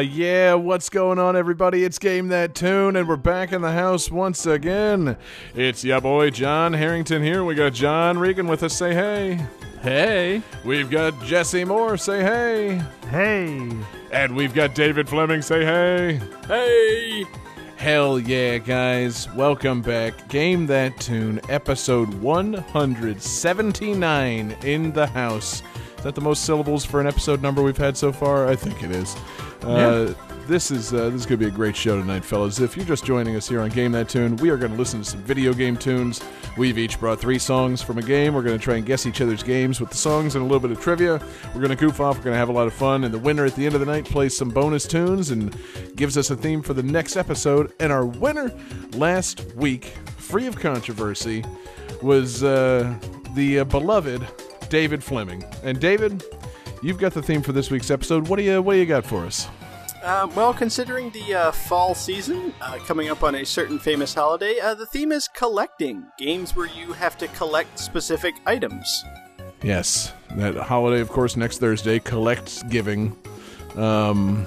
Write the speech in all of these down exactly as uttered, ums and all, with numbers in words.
Yeah, what's going on, everybody? It's Game That Tune, and we're back in the house once again. It's your boy John Harrington here. We got John Regan with us. Say hey. Hey. We've got Jesse Moore. Say hey. Hey. And we've got David Fleming. Say hey. Hey. Hell yeah, guys. Welcome back. Game That Tune, episode one hundred seventy-nine in the house. Is that the most syllables for an episode number we've had so far? I think it is. Uh, yeah. This is uh, this is going to be a great show tonight, fellas. If you're just joining us here on Game That Tune, we are going to listen to some video game tunes. We've each brought three songs from a game. We're going to try and guess each other's games with the songs and a little bit of trivia. We're going to goof off. We're going to have a lot of fun. And the winner at the end of the night plays some bonus tunes and gives us a theme for the next episode. And our winner last week, free of controversy, was uh, the uh, beloved David Fleming. And David, you've got the theme for this week's episode. What do you what do you got for us? Uh, well, considering the uh, fall season uh, coming up on a certain famous holiday, uh, the theme is collecting. Games where you have to collect specific items. Yes, that holiday, of course, next Thursday. Collect giving, um,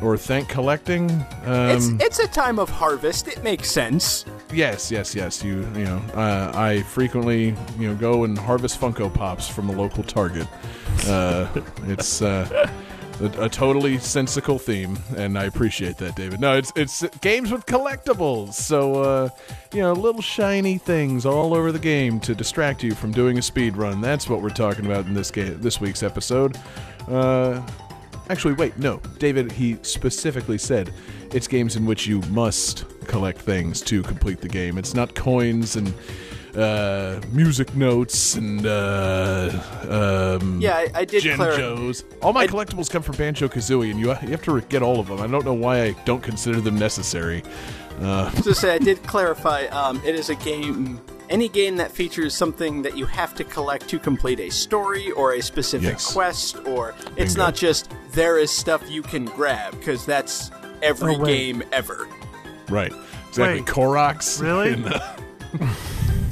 or thank collecting. Um, it's it's a time of harvest. It makes sense. Yes, yes, yes. You you know, uh, I frequently you know go and harvest Funko Pops from the local Target. Uh, it's uh, a, a totally sensical theme, and I appreciate that, David. No, it's it's games with collectibles, so uh, you know, little shiny things all over the game to distract you from doing a speed run. That's what we're talking about in this game, this week's episode. Uh, actually, wait, no, David. He specifically said it's games in which you must collect things to complete the game. It's not coins and Uh, music notes and uh, um, yeah, I, I did. Banjos. All my I, collectibles come from Banjo Kazooie, and you you have to get all of them. I don't know why I don't consider them necessary. Uh. So say I did clarify. Um, it is a game, any game that features something that you have to collect to complete a story or a specific yes. quest, or it's Bingo. Not just there is stuff you can grab, because that's every oh, right. game ever. Right. Exactly. Wait. Koroks. Really. In the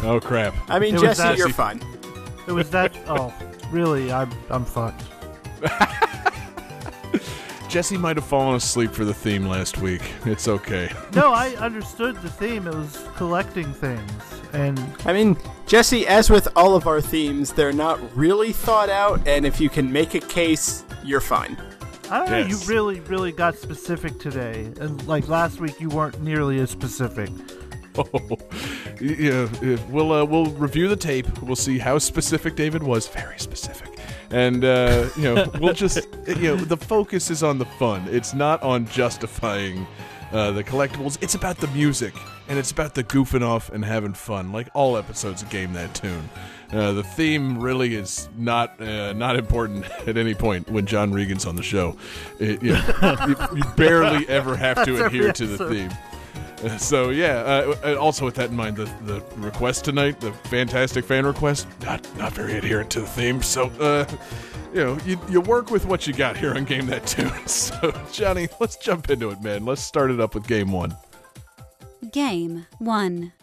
Oh, crap. I mean, it Jesse, that, you're fine. It was that... Oh, really, I'm, I'm fucked. Jesse might have fallen asleep for the theme last week. It's okay. No, I understood the theme. It was collecting things. And I mean, Jesse, as with all of our themes, they're not really thought out, and if you can make a case, you're fine. I don't yes. know, you really, really got specific today. And, like, last week, you weren't nearly as specific. Oh, yeah, yeah. We'll uh, we'll review the tape. We'll see how specific David was. Very specific. And uh, you know, we'll just you know, the focus is on the fun. It's not on justifying uh, the collectibles. It's about the music, and it's about the goofing off and having fun. Like all episodes of Game That Tune, uh, the theme really is not uh, not important at any point when John Regan's on the show. It, you, know, you, you barely ever have to That's adhere to the theme. So, yeah, uh, also with that in mind, the, the request tonight, the fantastic fan request, not not very adherent to the theme. So, uh, you know, you, you work with what you got here on Game That Tune. So, Johnny, let's jump into it, man. Let's start it up with Game one. Game one.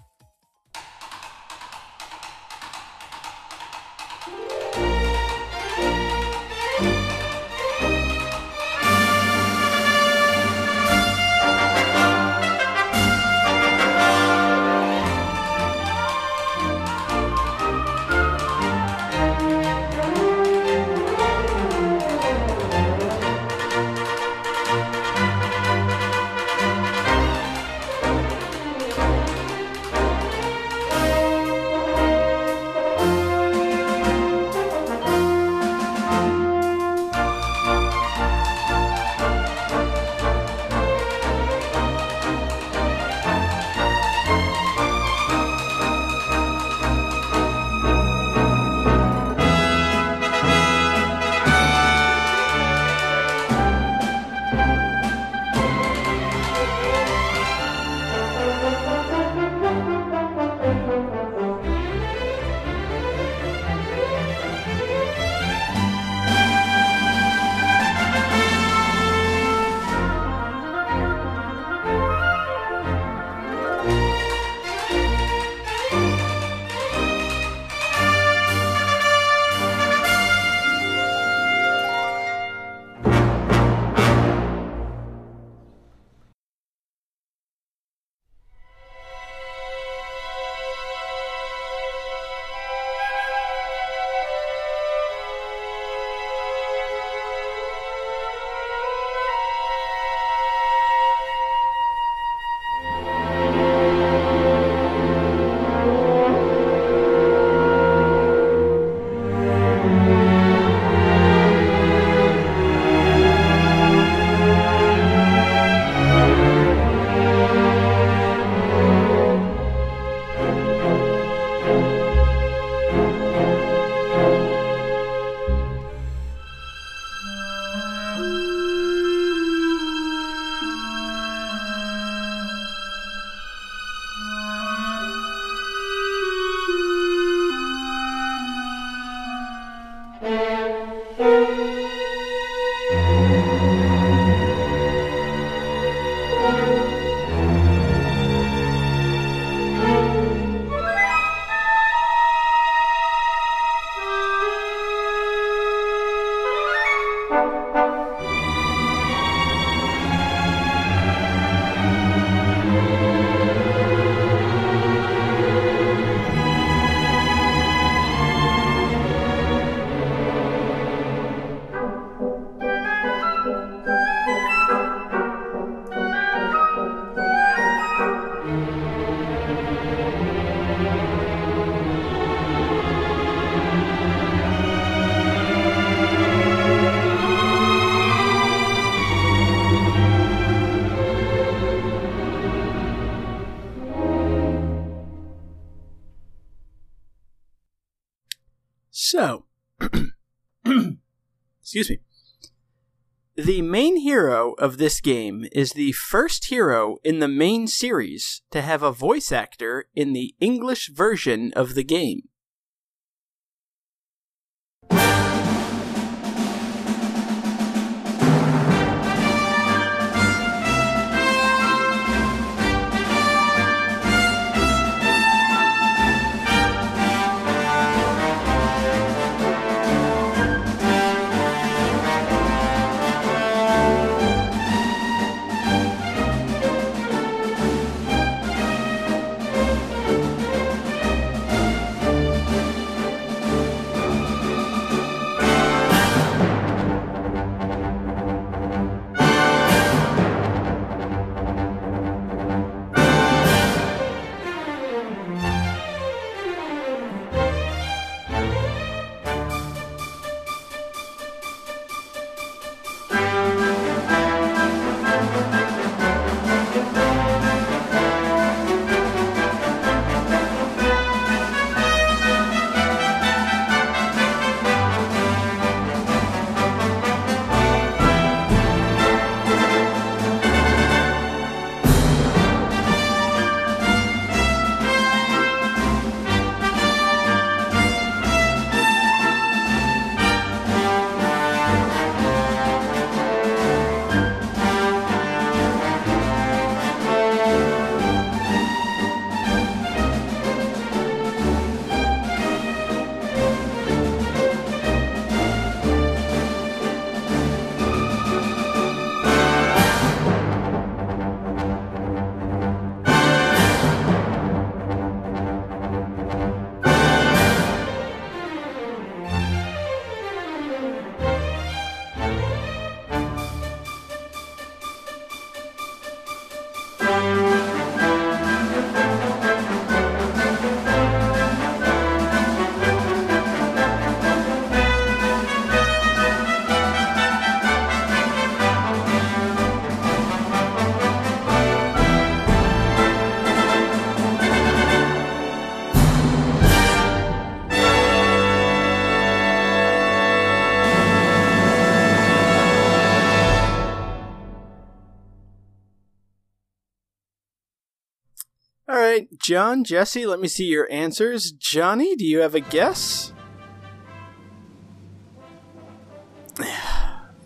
So, excuse me. The main hero of this game is the first hero in the main series to have a voice actor in the English version of the game. John, Jesse, let me see your answers. Johnny, do you have a guess?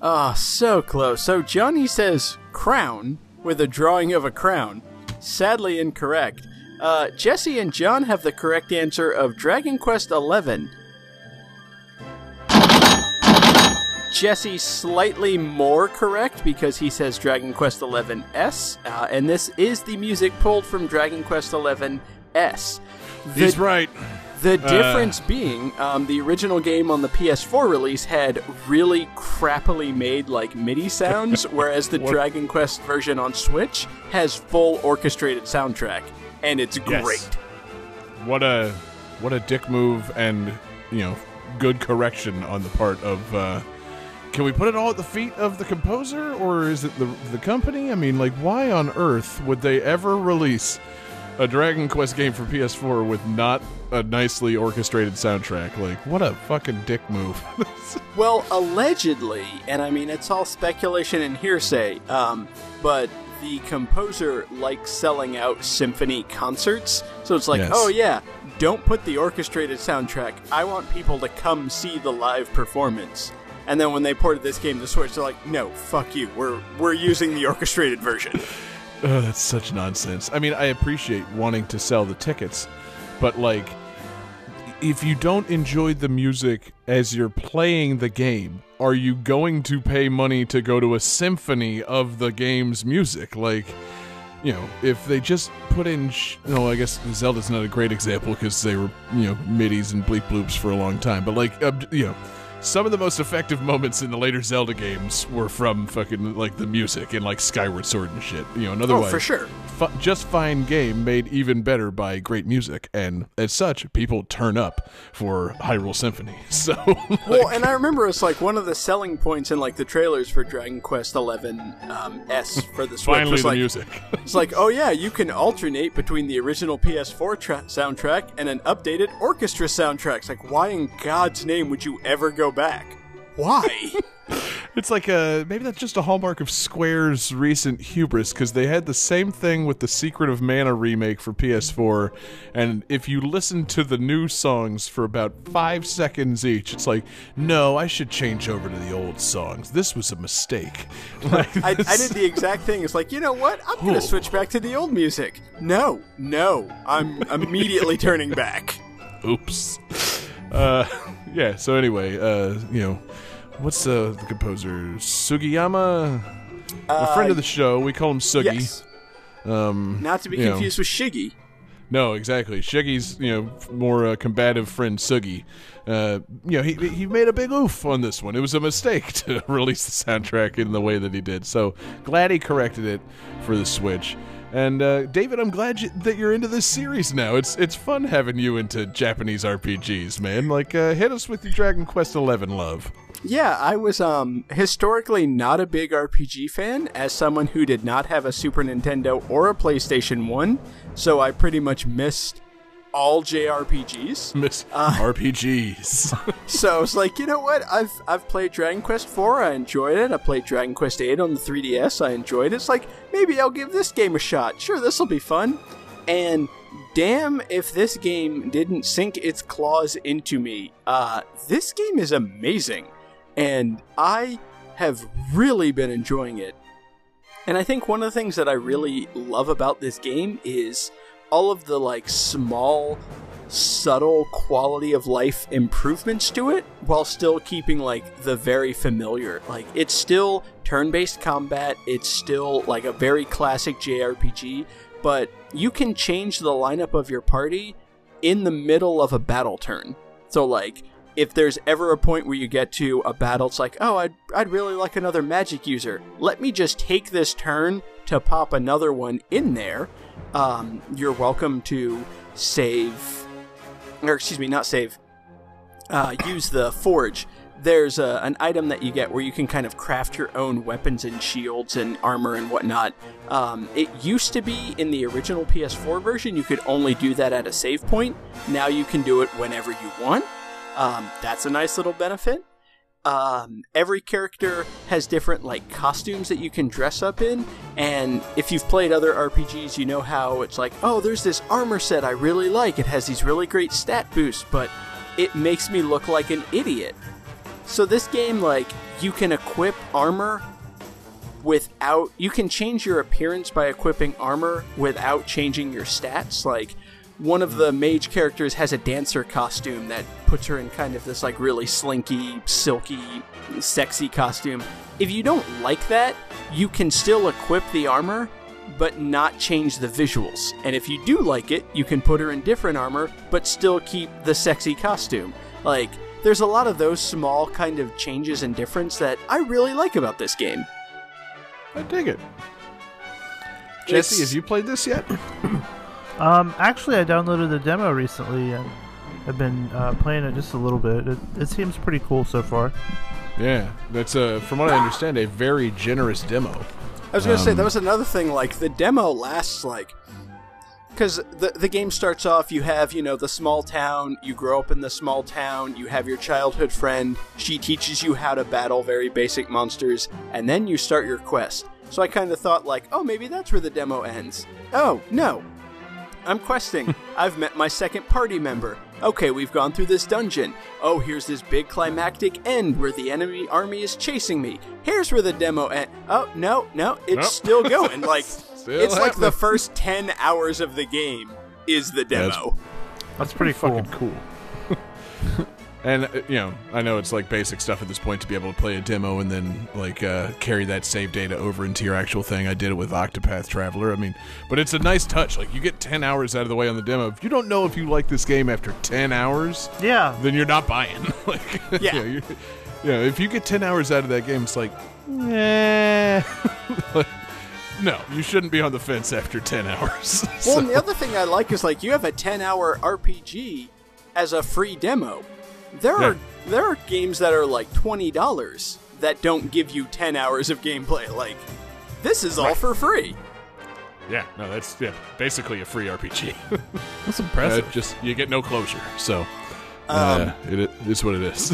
Oh, so close. So Johnny says crown with a drawing of a crown. Sadly incorrect. Uh, Jesse and John have the correct answer of Dragon Quest eleven. Jesse slightly more correct because he says Dragon Quest eleven S, uh, and this is the music pulled from Dragon Quest eleven S. The, He's right. The uh, difference being, um, the original game on the P S four release had really crappily made like MIDI sounds, whereas the Dragon Quest version on Switch has full orchestrated soundtrack, and it's yes. great. What a what a dick move, and you know, good correction on the part of. Uh, Can we put it all at the feet of the composer, or is it the the company? I mean, like, why on earth would they ever release a Dragon Quest game for P S four with not a nicely orchestrated soundtrack? Like, what a fucking dick move. Well, allegedly, and I mean, it's all speculation and hearsay, um, but the composer likes selling out symphony concerts, so it's like, yes. oh yeah, don't put the orchestrated soundtrack. I want people to come see the live performance. And then when they ported this game to Switch, they're like, no, fuck you. We're we're using the orchestrated version. Oh, that's such nonsense. I mean, I appreciate wanting to sell the tickets, but, like, if you don't enjoy the music as you're playing the game, are you going to pay money to go to a symphony of the game's music? Like, you know, if they just put in... Sh no, I guess Zelda's not a great example because they were, you know, midis and bleep bloops for a long time. But, like, uh, you know... some of the most effective moments in the later Zelda games were from fucking, like, the music and, like, Skyward Sword and shit. You know, in other oh, ways, for sure. Fu- just fine game made even better by great music. And as such, people turn up for Hyrule Symphony. So, like, well, and I remember it's, like, one of the selling points in, like, the trailers for Dragon Quest eleven um, S for the Switch. Finally was, the like, music. It's like, oh, yeah, you can alternate between the original P S four tra- soundtrack and an updated orchestra soundtrack. It's like, why in God's name would you ever go back? Why? It's like a, maybe that's just a hallmark of Square's recent hubris, because they had the same thing with the Secret of Mana remake for P S four, and if you listen to the new songs for about five seconds each, it's like, no, I should change over to the old songs. This was a mistake. Like, I, I did the exact thing. It's like, you know what? I'm going to switch back to the old music. No, no. I'm immediately turning back. Oops. Uh, yeah, so anyway, uh, you know, what's uh, the composer? Sugiyama? Uh, a friend of the show. We call him Sugi. Yes. Um, Not to be confused know. with Shiggy. No, exactly. Shiggy's, you know, more uh, combative friend Sugi. Uh, you know, he he made a big oof on this one. It was a mistake to release the soundtrack in the way that he did. So, glad he corrected it for the Switch. And uh, David, I'm glad you, that you're into this series now. It's it's fun having you into Japanese R P Gs, man. Like, uh, hit us with your Dragon Quest eleven love. Yeah, I was um, historically not a big R P G fan, as someone who did not have a Super Nintendo or a PlayStation one, so I pretty much missed all J R P Gs. Missed uh, R P Gs. So I was like, you know what? I've I've played Dragon Quest four. I enjoyed it. I played Dragon Quest eight on the three D S. I enjoyed it. It's like, maybe I'll give this game a shot. Sure, this will be fun. And damn if this game didn't sink its claws into me. Uh, this game is amazing. And I have really been enjoying it. And I think one of the things that I really love about this game is all of the, like, small, subtle quality of life improvements to it, while still keeping, like, the very familiar. Like, it's still turn-based combat, it's still, like, a very classic J R P G, but you can change the lineup of your party in the middle of a battle turn. So, like, if there's ever a point where you get to a battle, it's like, oh, I'd, I'd really like another magic user. Let me just take this turn to pop another one in there. Um, you're welcome to save, or excuse me, not save, uh, use the forge. There's a, an item that you get where you can kind of craft your own weapons and shields and armor and whatnot. Um, it used to be in the original P S four version, you could only do that at a save point. Now you can do it whenever you want. Um, that's a nice little benefit. Um, every character has different, like, costumes that you can dress up in, and if you've played other R P Gs, you know how it's like, oh, there's this armor set I really like. It has these really great stat boosts, but it makes me look like an idiot. So this game, like, you can equip armor without... You can change your appearance by equipping armor without changing your stats, like... One of the mage characters has a dancer costume that puts her in kind of this, like, really slinky, silky, sexy costume. If you don't like that, you can still equip the armor, but not change the visuals. And if you do like it, you can put her in different armor, but still keep the sexy costume. Like, there's a lot of those small kind of changes and difference that I really like about this game. I dig it. Jesse, it's... have you played this yet? Um, actually, I downloaded the demo recently, and I've been uh, playing it just a little bit. It, it seems pretty cool so far. Yeah, that's, uh, from what I understand, a very generous demo. I was going to um, say, that was another thing, like, the demo lasts, like... Because the, the game starts off, you have, you know, the small town, you grow up in the small town, you have your childhood friend, she teaches you how to battle very basic monsters, and then you start your quest. So I kind of thought, like, oh, maybe that's where the demo ends. Oh, no. I'm questing. I've met my second party member. Okay, we've gone through this dungeon. Oh, here's this big climactic end where the enemy army is chasing me. Here's where the demo ends. Oh, no, no, it's nope. still going. Like, still it's happening. Like the first ten hours of the game is the demo. That's, that's pretty, pretty cool. fucking cool. And, you know, I know it's like basic stuff at this point to be able to play a demo and then like uh, carry that save data over into your actual thing. I did it with Octopath Traveler. I mean, but it's a nice touch. Like, you get ten hours out of the way on the demo. If you don't know if you like this game after ten hours, yeah, then you're not buying. Like, yeah. You know, you know, if you get ten hours out of that game, it's like, eh. Like, no, you shouldn't be on the fence after ten hours. So. Well, and the other thing I like is, like, you have a ten hour R P G as a free demo. There are yeah. there are games that are like twenty dollars that don't give you ten hours of gameplay. Like, this is all right. for free. Yeah, no, that's yeah, basically a free R P G. That's impressive. Uh, just you get no closure, so um, uh, it is what it is.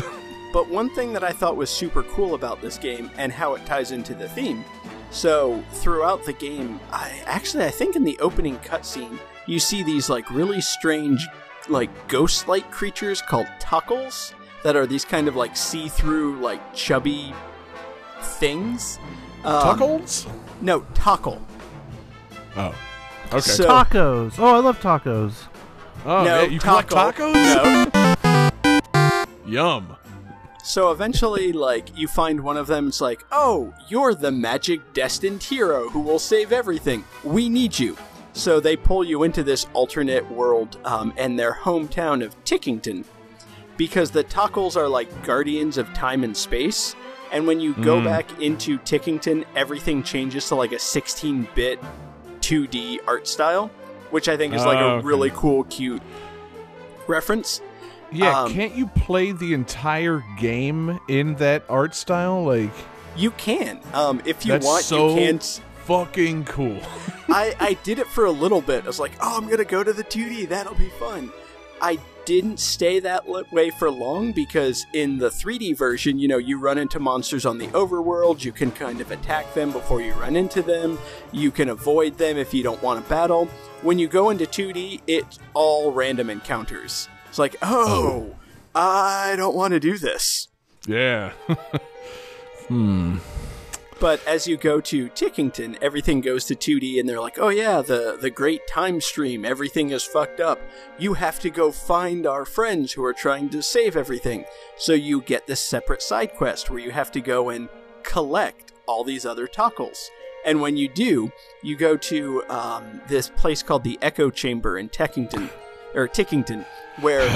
But one thing that I thought was super cool about this game and how it ties into the theme. So throughout the game, I actually I think in the opening cutscene you see these like really strange, like ghost-like creatures called tuckles that are these kind of like see-through, like chubby things. Um, Tuckles? No, tuckle. Oh, okay. So, tacos. Oh, I love tacos. Oh, no, yeah, you collect tacos? No. Yum. So eventually, like, you find one of them. It's like, oh, you're the magic destined hero who will save everything. We need you. So they pull you into this alternate world um, and their hometown of Tickington, because the Tockles are like guardians of time and space. And when you go mm. back into Tickington, everything changes to like a sixteen bit two D art style, which I think is like oh, a okay. really cool, cute reference. Yeah, um, can't you play the entire game in that art style? Like, you can. Um, if you want, so you can't. Fucking cool. I, I did it for a little bit. I was like, oh, I'm going to go to the two D. That'll be fun. I didn't stay that way for long because in the three D version, you know, you run into monsters on the overworld. You can kind of attack them before you run into them. You can avoid them if you don't want to battle. When you go into two D, it's all random encounters. It's like, oh, oh. I don't want to do this. Yeah. hmm. But as you go to Tickington, everything goes to two D, and they're like, oh yeah, the, the great time stream, everything is fucked up. You have to go find our friends who are trying to save everything. So you get this separate side quest where you have to go and collect all these other tockles. And when you do, you go to um, this place called the Echo Chamber in Tickington, or Tickington, where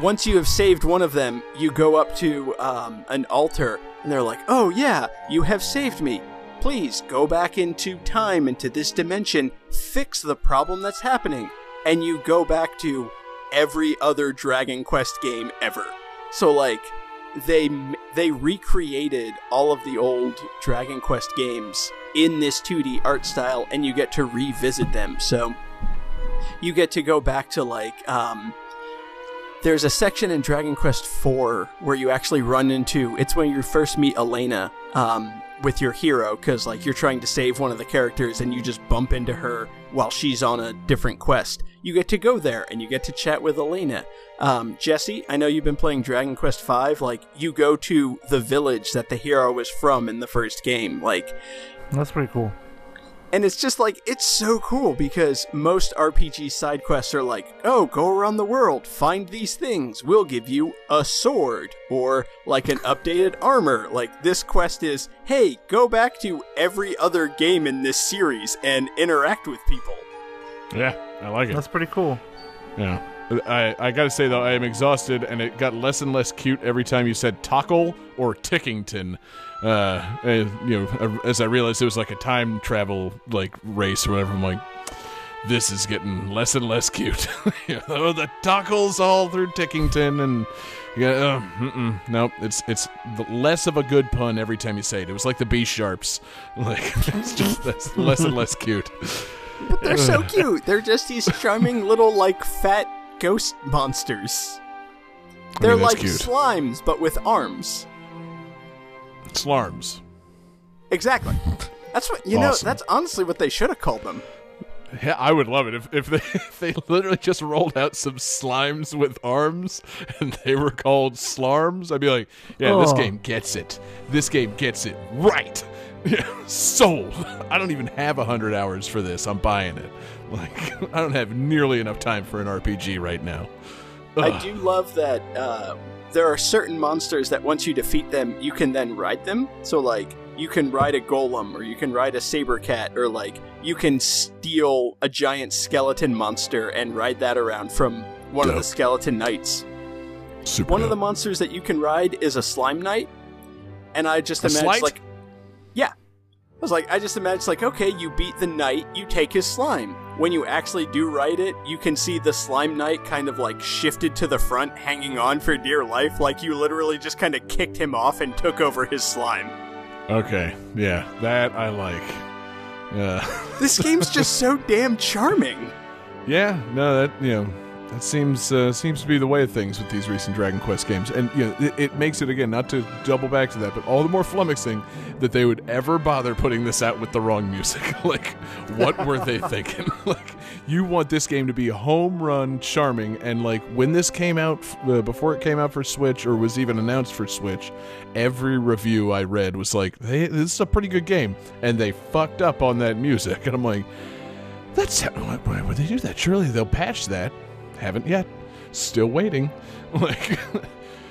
once you have saved one of them, you go up to um, an altar. And they're like, oh yeah, you have saved me. Please go back into time, into this dimension, fix the problem that's happening. And you go back to every other Dragon Quest game ever. So like, they they recreated all of the old Dragon Quest games in this two D art style, and you get to revisit them. So you get to go back to like... um. There's a section in Dragon Quest four where you actually run into... It's when you first meet Elena um, with your hero, because like you're trying to save one of the characters and you just bump into her while she's on a different quest. You get to go there and you get to chat with Elena. Um, Jesse, I know you've been playing Dragon Quest V. Like, you go to the village that the hero was from in the first game. Like, that's pretty cool. And it's just like, it's so cool because most R P G side quests are like, oh, go around the world, find these things, we'll give you a sword or like an updated armor. Like, this quest is, hey, go back to every other game in this series and interact with people. Yeah, I like it. That's pretty cool. Yeah. I, I gotta say, though, I am exhausted, and it got less and less cute every time you said Tockle or Tickington. Uh, and, you know, as I realized it was like a time travel like race or whatever, I'm like, this is getting less and less cute. You know, the Tockles all through Tickington, and you gotta, oh, mm-mm, nope, it's it's less of a good pun every time you say it. It was like the B sharps, like it's just that's less and less cute. But they're so cute. They're just these charming little like fat ghost monsters. They're I mean, like cute. Slimes, but with arms. Slarms. Exactly. That's what you awesome. know. That's honestly what they should have called them. Yeah, I would love it if if they if they literally just rolled out some slimes with arms and they were called slarms. I'd be like, yeah, oh. this game gets it. This game gets it right. Yeah, sold. I don't even have a hundred hours for this. I'm buying it. Like, I don't have nearly enough time for an R P G right now. Ugh. I do love that uh, there are certain monsters that once you defeat them, you can then ride them. So, like, you can ride a golem, or you can ride a saber cat, or, like, you can steal a giant skeleton monster and ride that around from one Dope. of the skeleton knights. Super one dope. Of the monsters that you can ride is a slime knight, and I just imagine, like, yeah. I was like, I just imagine, like, okay, you beat the knight, you take his slime. When you actually do ride it, you can see the slime knight kind of, like, shifted to the front, hanging on for dear life, like you literally just kind of kicked him off and took over his slime. Okay, yeah, that I like. Uh. This game's just so damn charming. Yeah, no, that, you know, that seems uh, seems to be the way of things with these recent Dragon Quest games. And, you know, it, it makes it, again, not to double back to that, but all the more flummoxing that they would ever bother putting this out with the wrong music. Like, what were they thinking? Like, you want this game to be home run charming, and, like, when this came out, uh, before it came out for Switch, or was even announced for Switch, every review I read was like, hey, this is a pretty good game, and they fucked up on that music. And I'm like, that's how, why would they do that? Surely they'll patch that. Haven't yet. Still waiting. Like,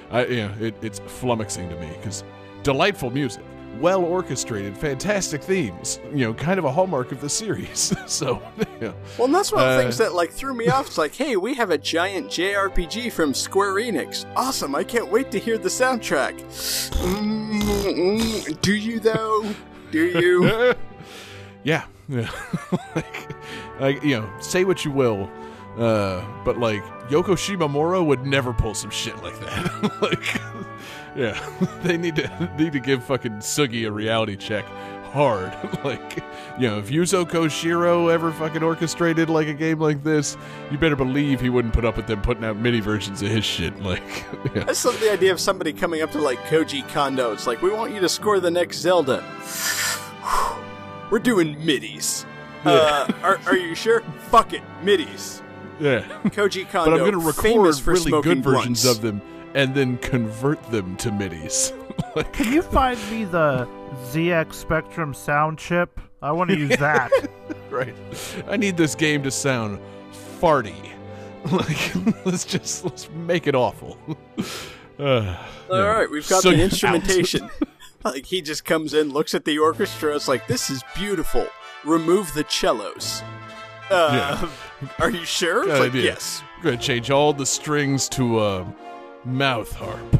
I, you know, it, it's flummoxing to me, because delightful music, well orchestrated, fantastic themes, you know, kind of a hallmark of the series. So, you know, well, and that's one of the uh, things that, like, threw me off. It's like, hey, we have a giant J R P G from Square Enix. Awesome. I can't wait to hear the soundtrack. Mm-mm, do you, though? Do you? Yeah. Yeah. Like, like, you know, say what you will. Uh, but, like, Yoko Shimomura would never pull some shit like that. Like, yeah, they need to need to give fucking Sugi a reality check hard. Like, you know, if Yuzo Koshiro ever fucking orchestrated, like, a game like this, you better believe he wouldn't put up with them putting out mini versions of his shit. Like, yeah. That's sort of the idea of somebody coming up to, like, Koji Kondo. It's like, we want you to score the next Zelda. We're doing midis. Yeah. Uh, are, are you sure? Fuck it, midis. Yeah, Koji Kondo, but I'm going to record really good versions blunts. of them and then convert them to midis. Like, can you find me the Z X Spectrum sound chip? I want to use that. Right, I need this game to sound farty. Like, let's just let's make it awful. Uh, All yeah. right, we've got so the instrumentation. Like, he just comes in, looks at the orchestra. It's like, this is beautiful. Remove the cellos. Uh, yeah. Are you sure? Like, yes. We're going to change all the strings to uh, mouth harp.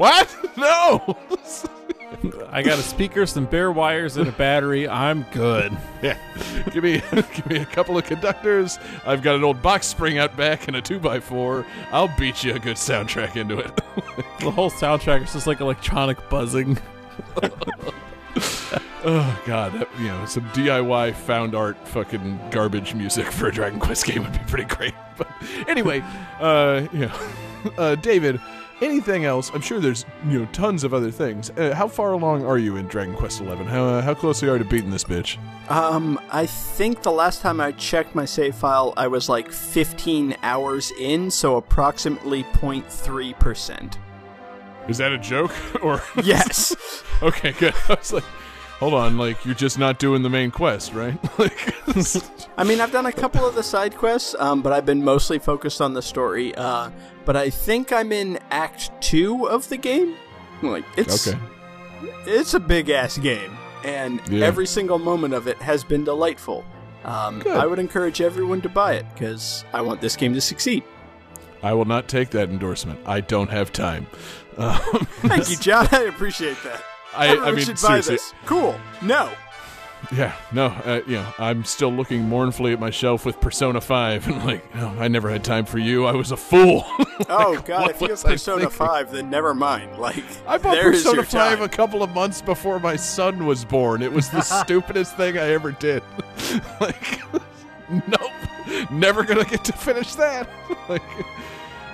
What? No! I got a speaker, some bare wires, and a battery. I'm good. Yeah. Give me, give me a couple of conductors. I've got an old box spring out back and a two by four. I'll beat you a good soundtrack into it. The whole soundtrack is just like electronic buzzing. Oh, God, that, you know, some D I Y found art fucking garbage music for a Dragon Quest game would be pretty great. But anyway, uh, you know, uh, David, anything else? I'm sure there's, you know, tons of other things. Uh, how far along are you in Dragon Quest eleven? How, uh, how close are you to beating this bitch? Um, I think the last time I checked my save file, I was like fifteen hours in, so approximately zero point three percent. Is that a joke? Or yes. Okay, good. I was like, hold on, like, you're just not doing the main quest, right? Like, I mean, I've done a couple of the side quests, um, but I've been mostly focused on the story. Uh, but I think I'm in Act Two of the game. Like, it's okay. It's a big ass game, and yeah. every single moment of it has been delightful. Um, I would encourage everyone to buy it because I want this game to succeed. I will not take that endorsement. I don't have time. Um, Thank you, John. I appreciate that. I, I mean, should buy this. Cool. No. Yeah, no. Uh, you know, I'm still looking mournfully at my shelf with Persona five, and like, oh, I never had time for you. I was a fool. Like, oh God, if you have Persona five, then never mind. Like, I bought Persona five time. a couple of months before my son was born. It was the stupidest thing I ever did. Like, nope, never gonna get to finish that. Like.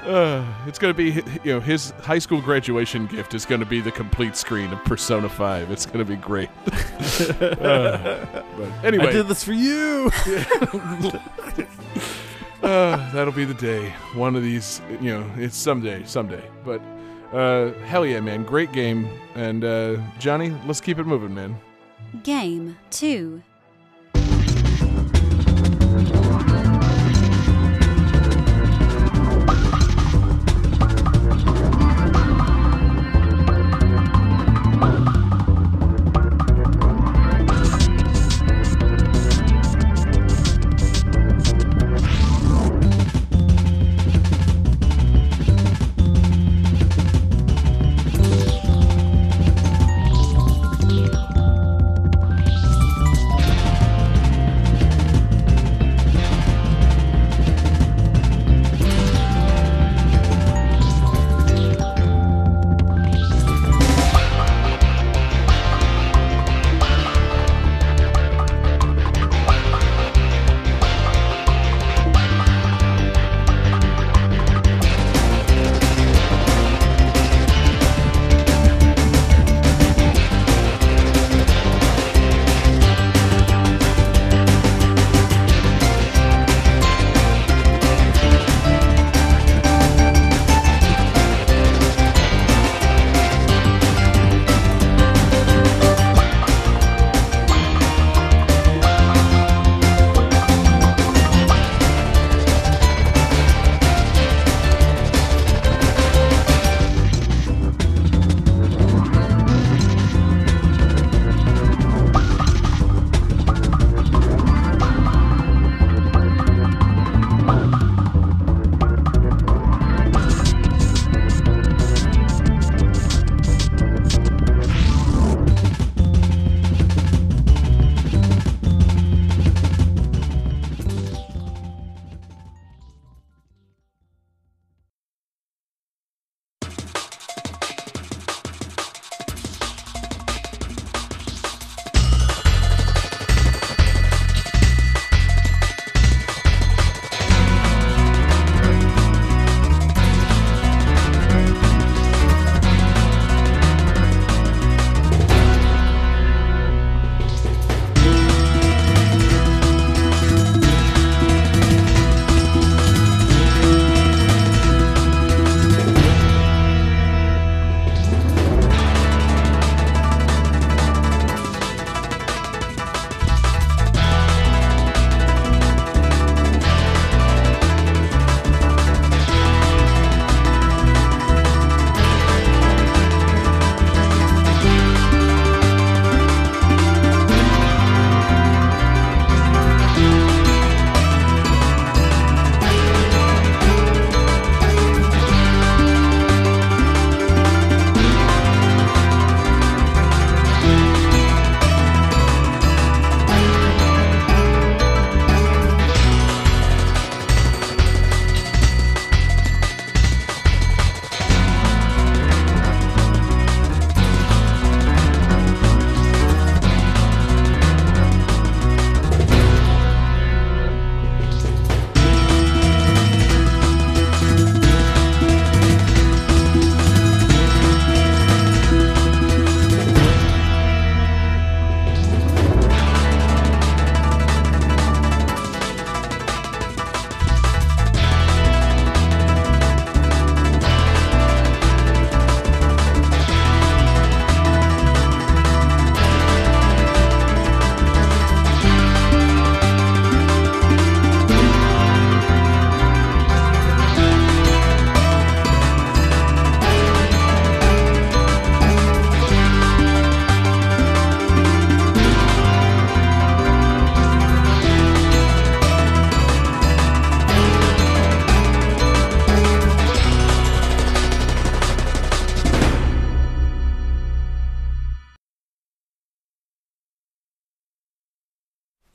Uh, it's going to be, you know, his high school graduation gift is going to be the complete screen of Persona five. It's going to be great. uh, but anyway. I did this for you! uh, that'll be the day. One of these, you know, it's someday, someday. But, uh, hell yeah, man. Great game. And, uh, Johnny, let's keep it moving, man. Game two.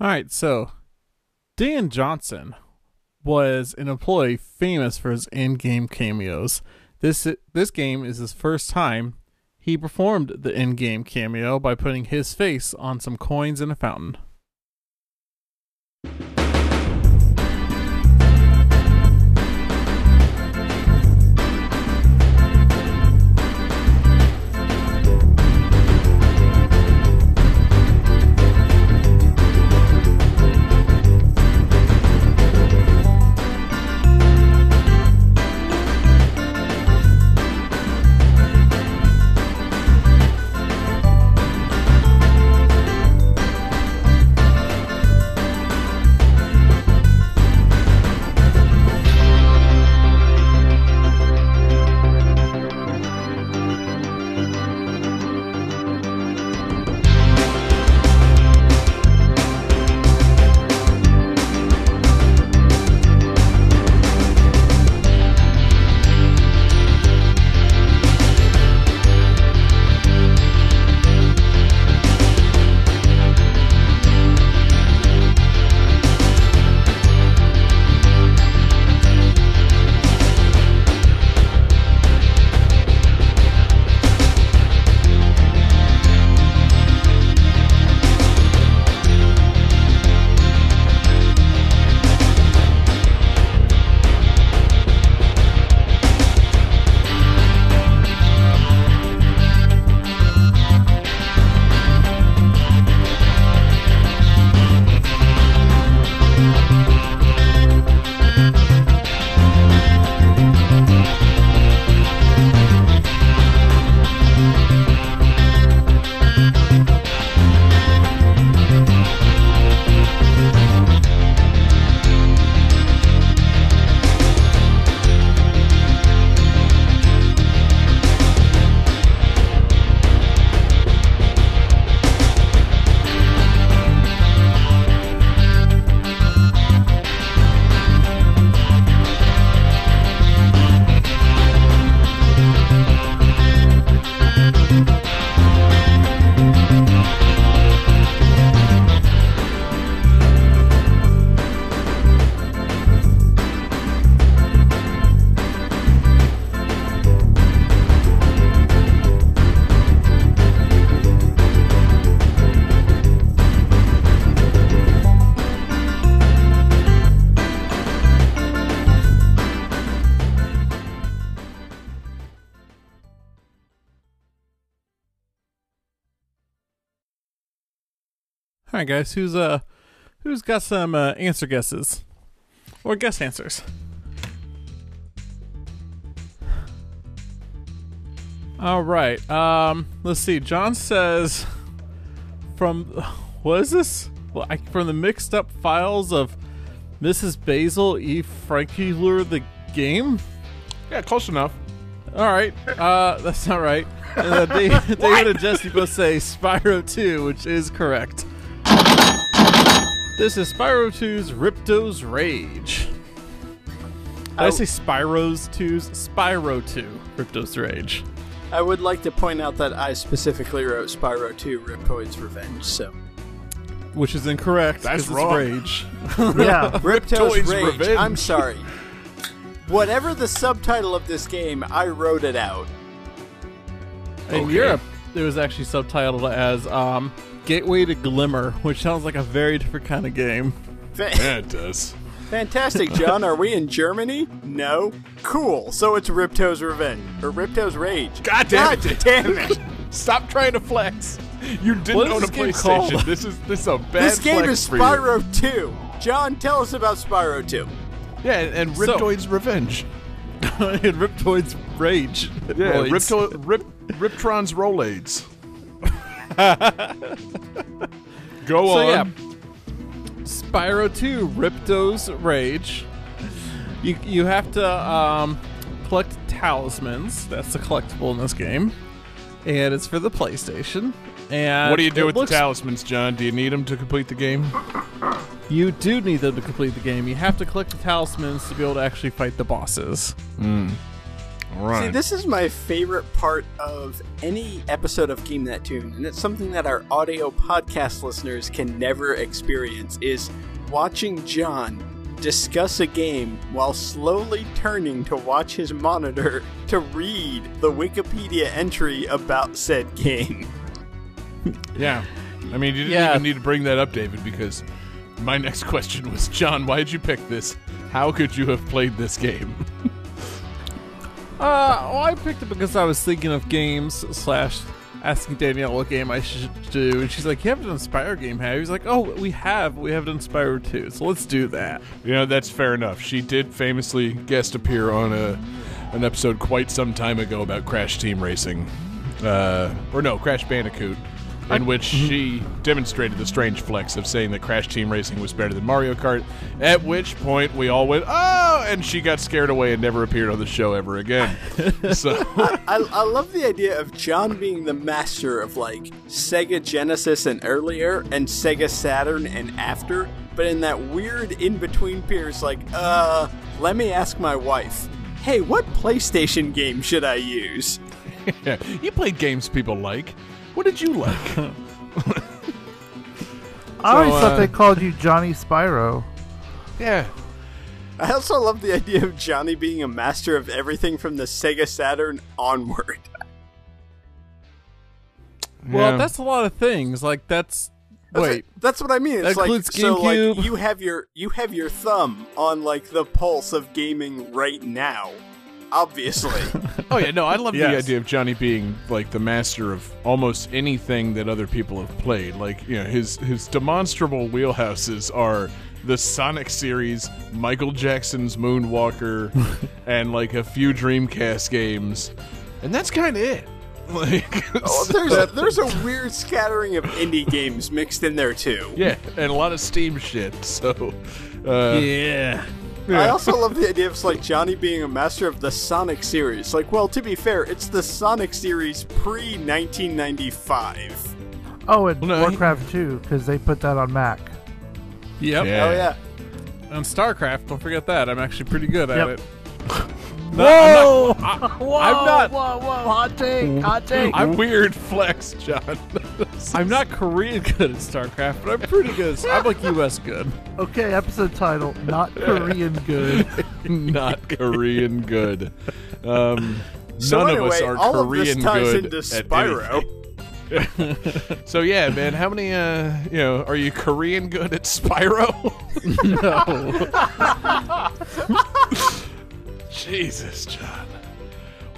All right, so Dan Johnson was an employee famous for his in-game cameos. This this game is his first time he performed the in-game cameo by putting his face on some coins in a fountain. All right, guys, who's uh, who's got some uh, answer guesses or guess answers? All right, um, let's see. John says, "From what is this? Well, I, from the mixed up files of Missus Basil E. Frankie Lure the game." Yeah, close enough. All right, uh, that's not right. And, uh, David, David and Jesse both say Spyro two, which is correct. This is Spyro two's Ripto's Rage. Did I, I say Spyro's two's? Spyro two, Ripto's Rage. I would like to point out that I specifically wrote Spyro two, Riptoid's Revenge, so... Which is incorrect. That's wrong. Rage. Yeah, Ripto's Rage. Revenge. I'm sorry. Whatever the subtitle of this game, I wrote it out. In okay. Europe, it was actually subtitled as... um. Gateway to Glimmer, which sounds like a very different kind of game. Yeah, it does. Fantastic, John. Are we in Germany? No. Cool. So it's Ripto's Revenge. Or Ripto's Rage. God damn God it. damn it. Stop trying to flex. You didn't what own a PlayStation. This is, this is a bad flex for you. This game is Spyro two. John, tell us about Spyro two. Yeah, and Riptoid's so, Revenge. And Riptoid's Rage. Yeah, Ripto, Rip, Riptron's Rolades. Go so, on. Yeah. Spyro two, Ripto's Rage. You you have to um, collect talismans. That's the collectible in this game, and it's for the PlayStation. And what do you do with the talismans, John? Do you need them to complete the game? You do need them to complete the game. You have to collect the talismans to be able to actually fight the bosses. Mm. Right. See, this is my favorite part of any episode of Game That Tune, and it's something that our audio podcast listeners can never experience, is watching John discuss a game while slowly turning to watch his monitor to read the Wikipedia entry about said game. Yeah. I mean, you didn't yeah. even need to bring that up, David, because my next question was, John, why did you pick this? How could you have played this game? Uh, well, I picked it because I was thinking of games slash asking Danielle what game I should do, and she's like, you haven't done a Spyro game, have you? He's like, oh, we have. We have done Spyro two, so let's do that. You know, that's fair enough. She did famously guest appear on a an episode quite some time ago about Crash Team Racing. Uh, or no, Crash Bandicoot, in I, which mm-hmm. she demonstrated the strange flex of saying that Crash Team Racing was better than Mario Kart, at which point we all went, oh, and she got scared away and never appeared on the show ever again. So I, I, I love the idea of John being the master of, like, Sega Genesis and earlier, and Sega Saturn and after, but in that weird in-between period, like, uh, let me ask my wife, hey, what PlayStation game should I use? Yeah, you played games people like. What did you like? so, I always thought uh, they called you Johnny Spyro. Yeah. I also love the idea of Johnny being a master of everything from the Sega Saturn onward. Yeah. Well, that's a lot of things. Like, that's... that's wait. A, that's what I mean. It's that includes like, GameCube. So, like, you have your you have your thumb on, like, the pulse of gaming right now. Obviously. Oh, yeah, no, I love yes. the idea of Johnny being, like, the master of almost anything that other people have played. Like, you know, his, his demonstrable wheelhouses are the Sonic series, Michael Jackson's Moonwalker, and, like, a few Dreamcast games. And that's kind of it. Like, oh, there's, a, there's a weird scattering of indie games mixed in there, too. Yeah, and a lot of Steam shit, so... Uh, yeah. Yeah. I also love the idea of, like, Johnny being a master of the Sonic series. Like, well, to be fair, it's the Sonic series pre nineteen ninety-five. Oh, and well, no, Warcraft he... two, because they put that on Mac. Yep. Yeah. Oh, yeah. And StarCraft, don't forget that. I'm actually pretty good yep. at it. No, whoa! I'm not, I, whoa, I'm not, whoa, whoa, hot take, hot take. I'm weird flex, John. I'm not Korean good at StarCraft, but I'm pretty good. So I'm like U S good. Okay, episode title, Not Korean Good. Not Korean Good. Um, so none anyway, of us are all Korean of this good into Spyro. So yeah, man, how many, uh, you know, are you Korean good at Spyro? No. Jesus, John.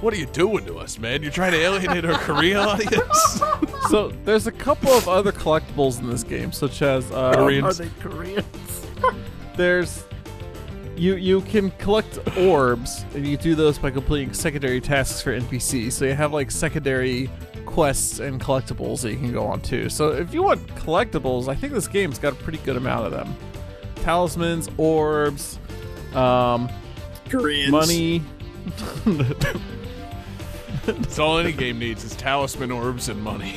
What are you doing to us, man? You're trying to alienate our Korean audience? So, there's a couple of other collectibles in this game, such as... Uh, Koreans. Are they Koreans? There's... You, you can collect orbs, and you do those by completing secondary tasks for N P Cs. So you have, like, secondary quests and collectibles that you can go on, too. So if you want collectibles, I think this game's got a pretty good amount of them. Talismans, orbs, um... Koreans. Money. That's all any game needs is talisman orbs and money.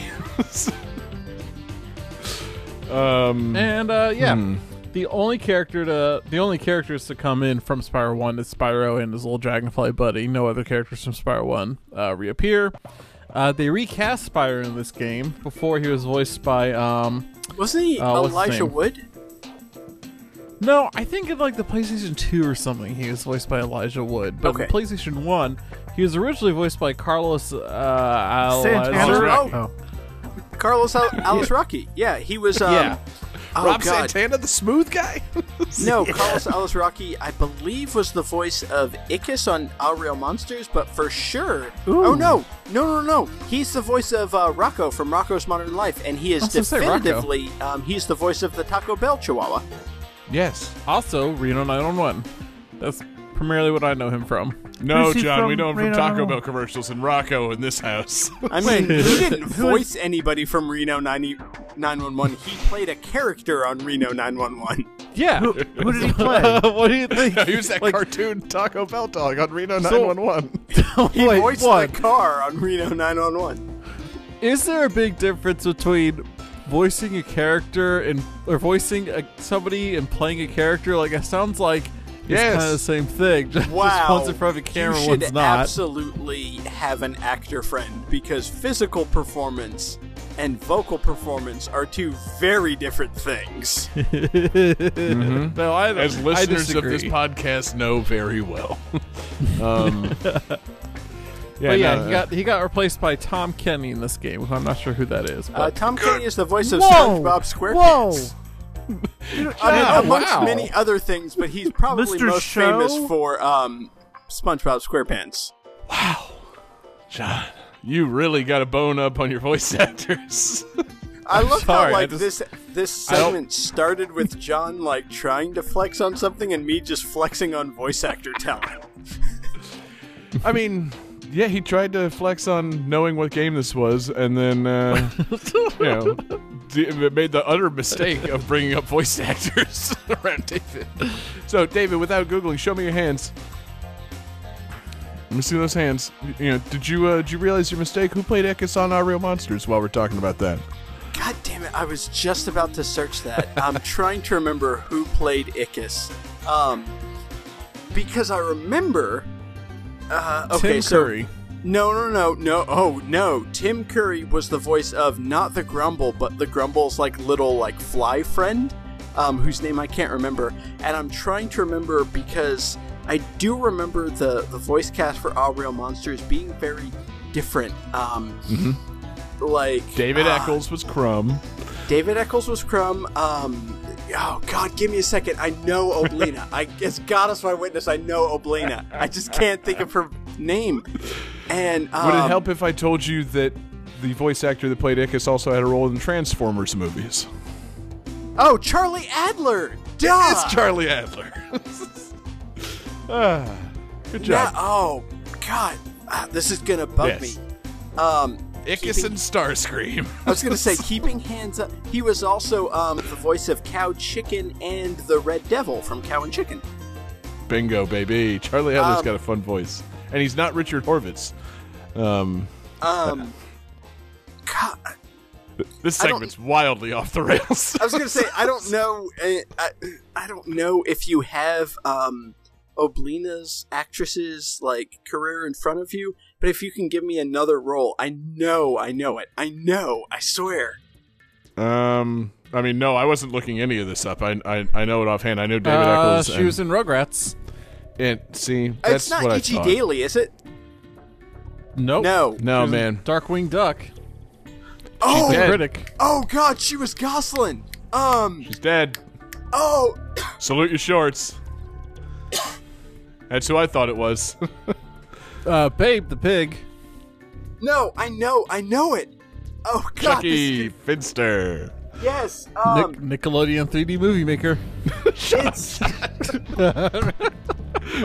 um, and uh, yeah, hmm. the only character to the only characters to come in from Spyro One is Spyro and his little dragonfly buddy. No other characters from Spyro One uh, reappear. Uh, they recast Spyro in this game. Before he was voiced by um, wasn't he uh, Elijah Wood? No, I think in, like, the PlayStation two or something, he was voiced by Elijah Wood. But okay. In PlayStation one, he was originally voiced by Carlos uh, Alazraqui. Oh. Oh. Carlos Al- Alazraqui. Yeah, he was... Um, yeah. Oh, Rob God. Santana, the smooth guy? No, yeah. Carlos Alazraqui, I believe, was the voice of Ickis on Our Real Monsters, but for sure... Ooh. Oh, no. No, no, no. He's the voice of uh, Rocko from Rocko's Modern Life, and he is definitively... Um, he's the voice of the Taco Bell Chihuahua. Yes. Also, Reno nine one one. That's primarily what I know him from. No, John, from we know him Reno from Taco Bell commercials and Rocko in this house. I mean, he didn't voice anybody from Reno nine one one. He played a character on Reno nine one one. Yeah. Who, who did he play? What do you think? He was that like, cartoon Taco Bell dog on Reno nine one one. So, he wait, voiced what? The car on Reno nine one one. Is there a big difference between... voicing a character and or voicing a, somebody and playing a character? Like, it sounds like yes. It's kind of the same thing. Just, wow. just one's in front of a camera, one's not. You should absolutely have an actor friend, because physical performance and vocal performance are two very different things. mm-hmm. No, I, as I listeners disagree. of this podcast know very well. um, yeah, yeah no, he got he got replaced by Tom Kenny in this game. I'm not sure who that is. But. Uh, Tom Kenny is the voice of Whoa! SpongeBob SquarePants. Whoa. Dude, I mean, wow. amongst wow. many other things, but he's probably Mister most Show? famous for um, SpongeBob SquarePants. Wow, John. You really got to bone up on your voice actors. I love sorry, how like just, this this segment started with John like trying to flex on something and me just flexing on voice actor talent. I mean, yeah, he tried to flex on knowing what game this was, and then uh, you know, d- made the utter mistake of bringing up voice actors around David. So, David, without Googling, show me your hands. Let me see those hands. You know, did you uh, did you realize your mistake? Who played Aaahh!!! on Aaahh!!! Real Monsters while we're talking about that? God damn it! I was just about to search that. I'm trying to remember who played Aaahh!!!. Um, because I remember. Uh, okay, Tim so, Curry. No, no, no, no. Oh no! Tim Curry was the voice of not the Grumble, but the Grumble's like little like fly friend, um, whose name I can't remember. And I'm trying to remember because. I do remember the, the voice cast for Aaahh!!! Real Monsters being very different. Um, mm-hmm. Like David uh, Eccles was Crumb. David Eccles was Crumb. Um, oh God, give me a second. I know Oblina. I it's God is my witness. I know Oblina. I just can't think of her name. And um, would it help if I told you that the voice actor that played Aaahh!!! also had a role in Transformers movies? Oh, Charlie Adler. Duh. It's Charlie Adler. Ah, good job. Now, oh, God. Ah, this is going to bug yes. me. Um, Icus and Starscream. I was going to say, keeping hands up. He was also um, the voice of Cow Chicken and the Red Devil from Cow and Chicken. Bingo, baby. Charlie Adler's um, got a fun voice. And he's not Richard Horvitz. Um, um, God. This segment's wildly off the rails. I was going to say, I don't know. I, I, I don't know if you have... Um, Oblina's actress's like career in front of you, but if you can give me another role, I know, I know it, I know, I swear. Um, I mean, no, I wasn't looking any of this up. I, I, I know it offhand. I know David uh, Eccles. She and, was in Rugrats. And see, that's it's not what E G. I Daily, is it? Nope. No, no, man. Darkwing Duck. Oh, she's critic. Oh God, she was Gosselin. Um, she's dead. Oh, salute your shorts. That's who I thought it was. uh, Babe the Pig. No, I know, I know it. Oh, God. Chucky Finster. Yes. Um, Nic- Nickelodeon three D Movie Maker. Shut up.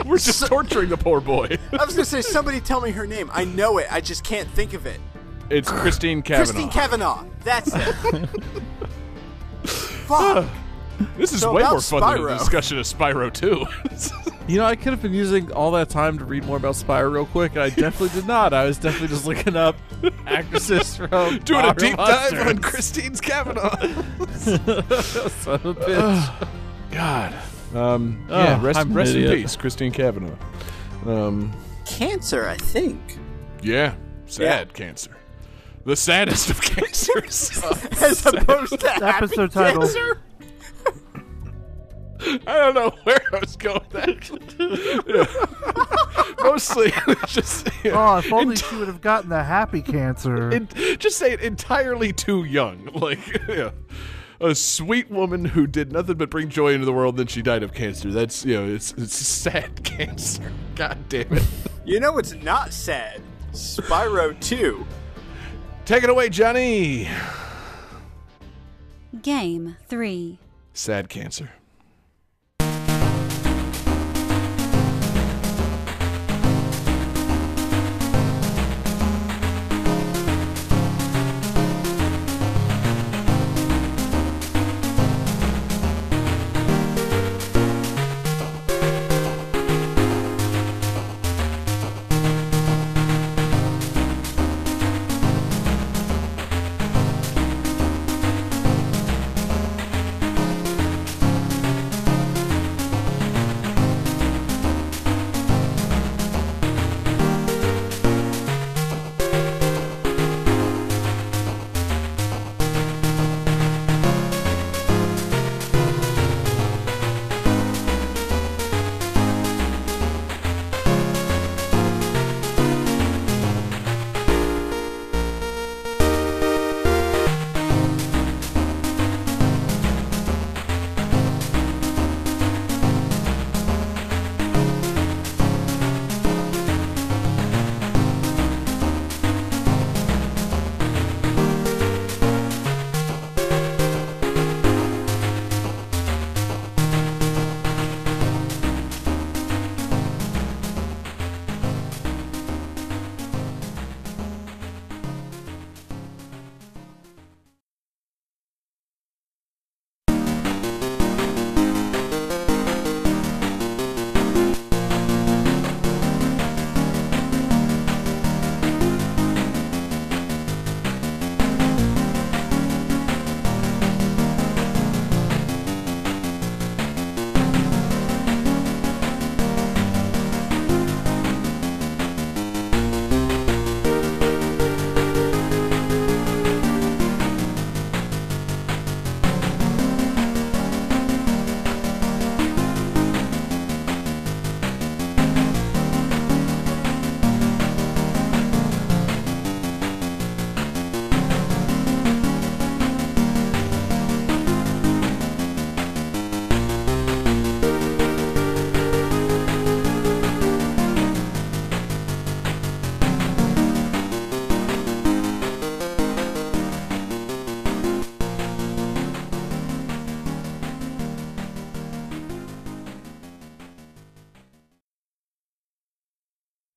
We're just so, torturing the poor boy. I was going to say, somebody tell me her name. I know it. I just can't think of it. It's Christine Cavanaugh. Christine Cavanaugh. That's it. Fuck. This is so way more fun Spyro. than a discussion of Spyro two. You know, I could have been using all that time to read more about Spyro real quick, and I definitely did not. I was definitely just looking up actresses from doing a deep monsters. dive on Christine Cavanaugh. Son of a bitch. God. Um, oh, yeah, rest, rest in peace, Christine Cavanaugh. Um, cancer, I think. Yeah, sad yeah. cancer. The saddest of cancers. As opposed to happy episode title. Cancer? I don't know where I was going with that. Yeah. Mostly, just... Yeah. Oh, if only Enti- she would have gotten the happy cancer. In- just say it, entirely too young. Like, yeah. A sweet woman who did nothing but bring joy into the world, then she died of cancer. That's, you know, it's, it's sad cancer. God damn it. You know it's not sad? Spyro two. Take it away, Johnny. Game three. Sad cancer.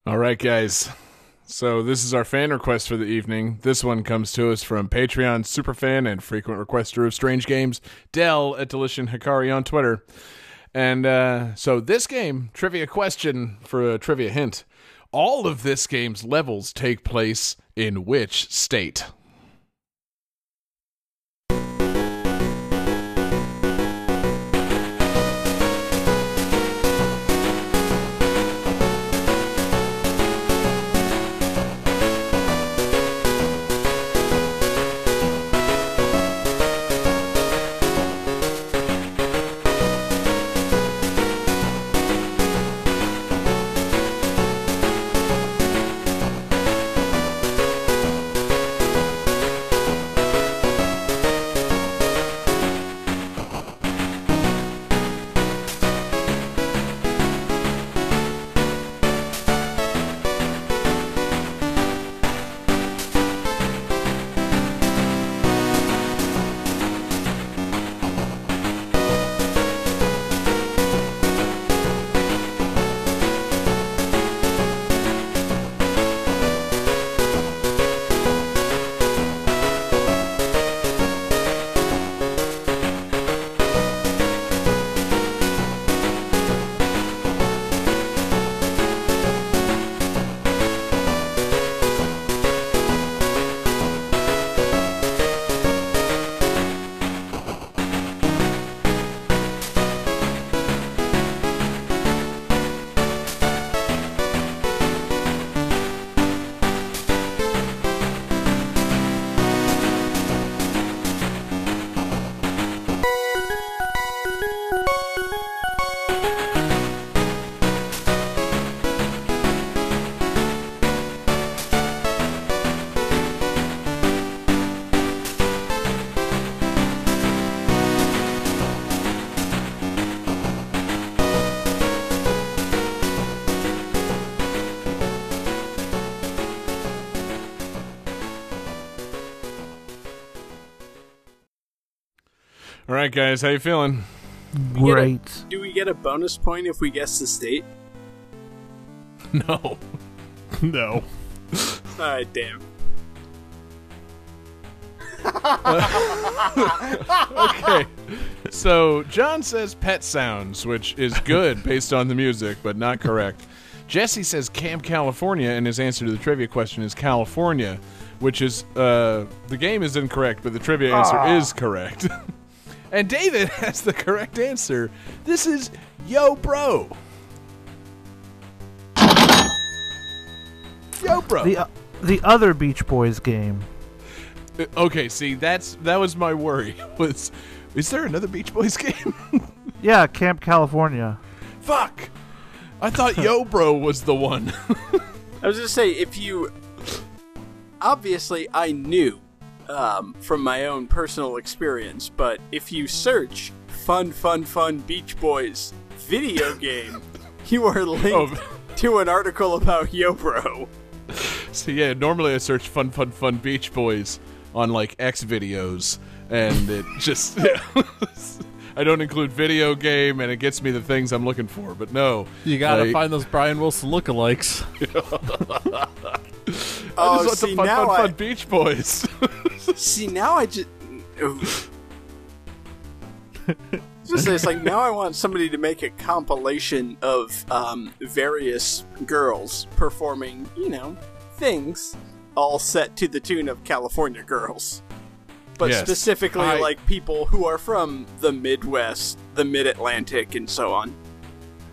All right, guys. So this is our fan request for the evening. This one comes to us from Patreon superfan and frequent requester of strange games, Del at Delition Hikari on Twitter. And uh, so this game, trivia question for a trivia hint. All of this game's levels take place in which state? All right, guys, how you feeling? Great. Do, do we get a bonus point if we guess the state? No. No. All right, damn. uh, okay. So, John says pet sounds, which is good based on the music, but not correct. Jesse says Camp California, and his answer to the trivia question is California, which is, uh, the game is incorrect, but the trivia answer ah. is correct. And David has the correct answer. This is Yo Bro. Yo Bro. The, uh, the other Beach Boys game. Okay, see, that's that was my worry. Was is there another Beach Boys game? Yeah, Camp California. Fuck. I thought Yo Bro was the one. I was going to say, if you... Obviously, I knew. Um, from my own personal experience, but if you search Fun Fun Fun Beach Boys video game, you are linked oh. to an article about Yo Bro. So yeah, normally I search Fun Fun Fun Beach Boys on like X videos, and it just... Yeah. I don't include video game, and it gets me the things I'm looking for, but no. You gotta like, find those Brian Wilson lookalikes. I oh, just want see, the fun, now fun, fun I, Beach Boys. See, now I just... just it's like, now I want somebody to make a compilation of um, various girls performing, you know, things, all set to the tune of California Girls. But yes, specifically, I, like, people who are from the Midwest, the Mid-Atlantic, and so on.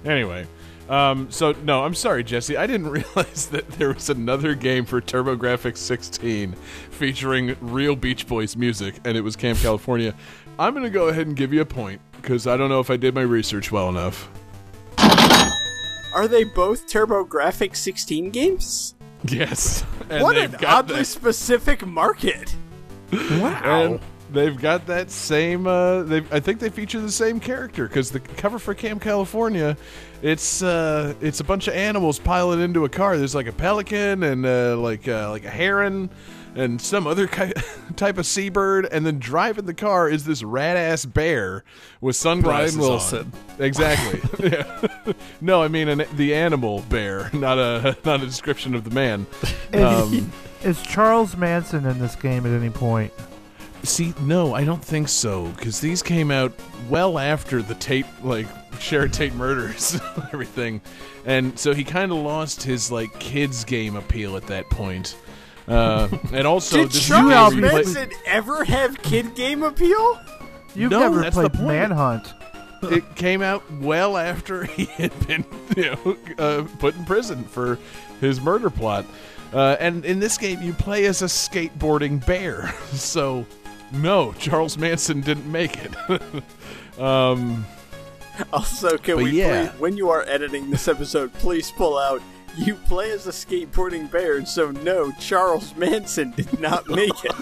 Anyway, um, so, no, I'm sorry, Jesse. I didn't realize that there was another game for TurboGrafx sixteen featuring real Beach Boys music, and it was Camp California. I'm going to go ahead and give you a point, because I don't know if I did my research well enough. Are they both TurboGrafx sixteen games? Yes. And what an oddly that. specific market. Wow. And they've got that same, uh, they I think they feature the same character, because the cover for Camp California, it's uh, it's a bunch of animals piling into a car. There's like a pelican and uh, like uh, like a heron and some other type of seabird, and then driving the car is this rad-ass bear with sunglasses on. Brian Wilson. Exactly. Yeah. No, I mean an, the animal bear, not a not a description of the man. Um, is Charles Manson in this game at any point? See, no, I don't think so, because these came out well after the Tate, like, Sharon Tate murders and everything, and so he kind of lost his, like, kids game appeal at that point. Uh, and also, did Charles Manson ever have kid game appeal? You've no, never played Manhunt. It came out well after he had been, you know, uh, put in prison for his murder plot. Uh, and in this game, you play as a skateboarding bear, so... No, Charles Manson didn't make it. um, also, can we yeah. please, when you are editing this episode, please pull out, you play as a skateboarding bear, so no, Charles Manson did not make it.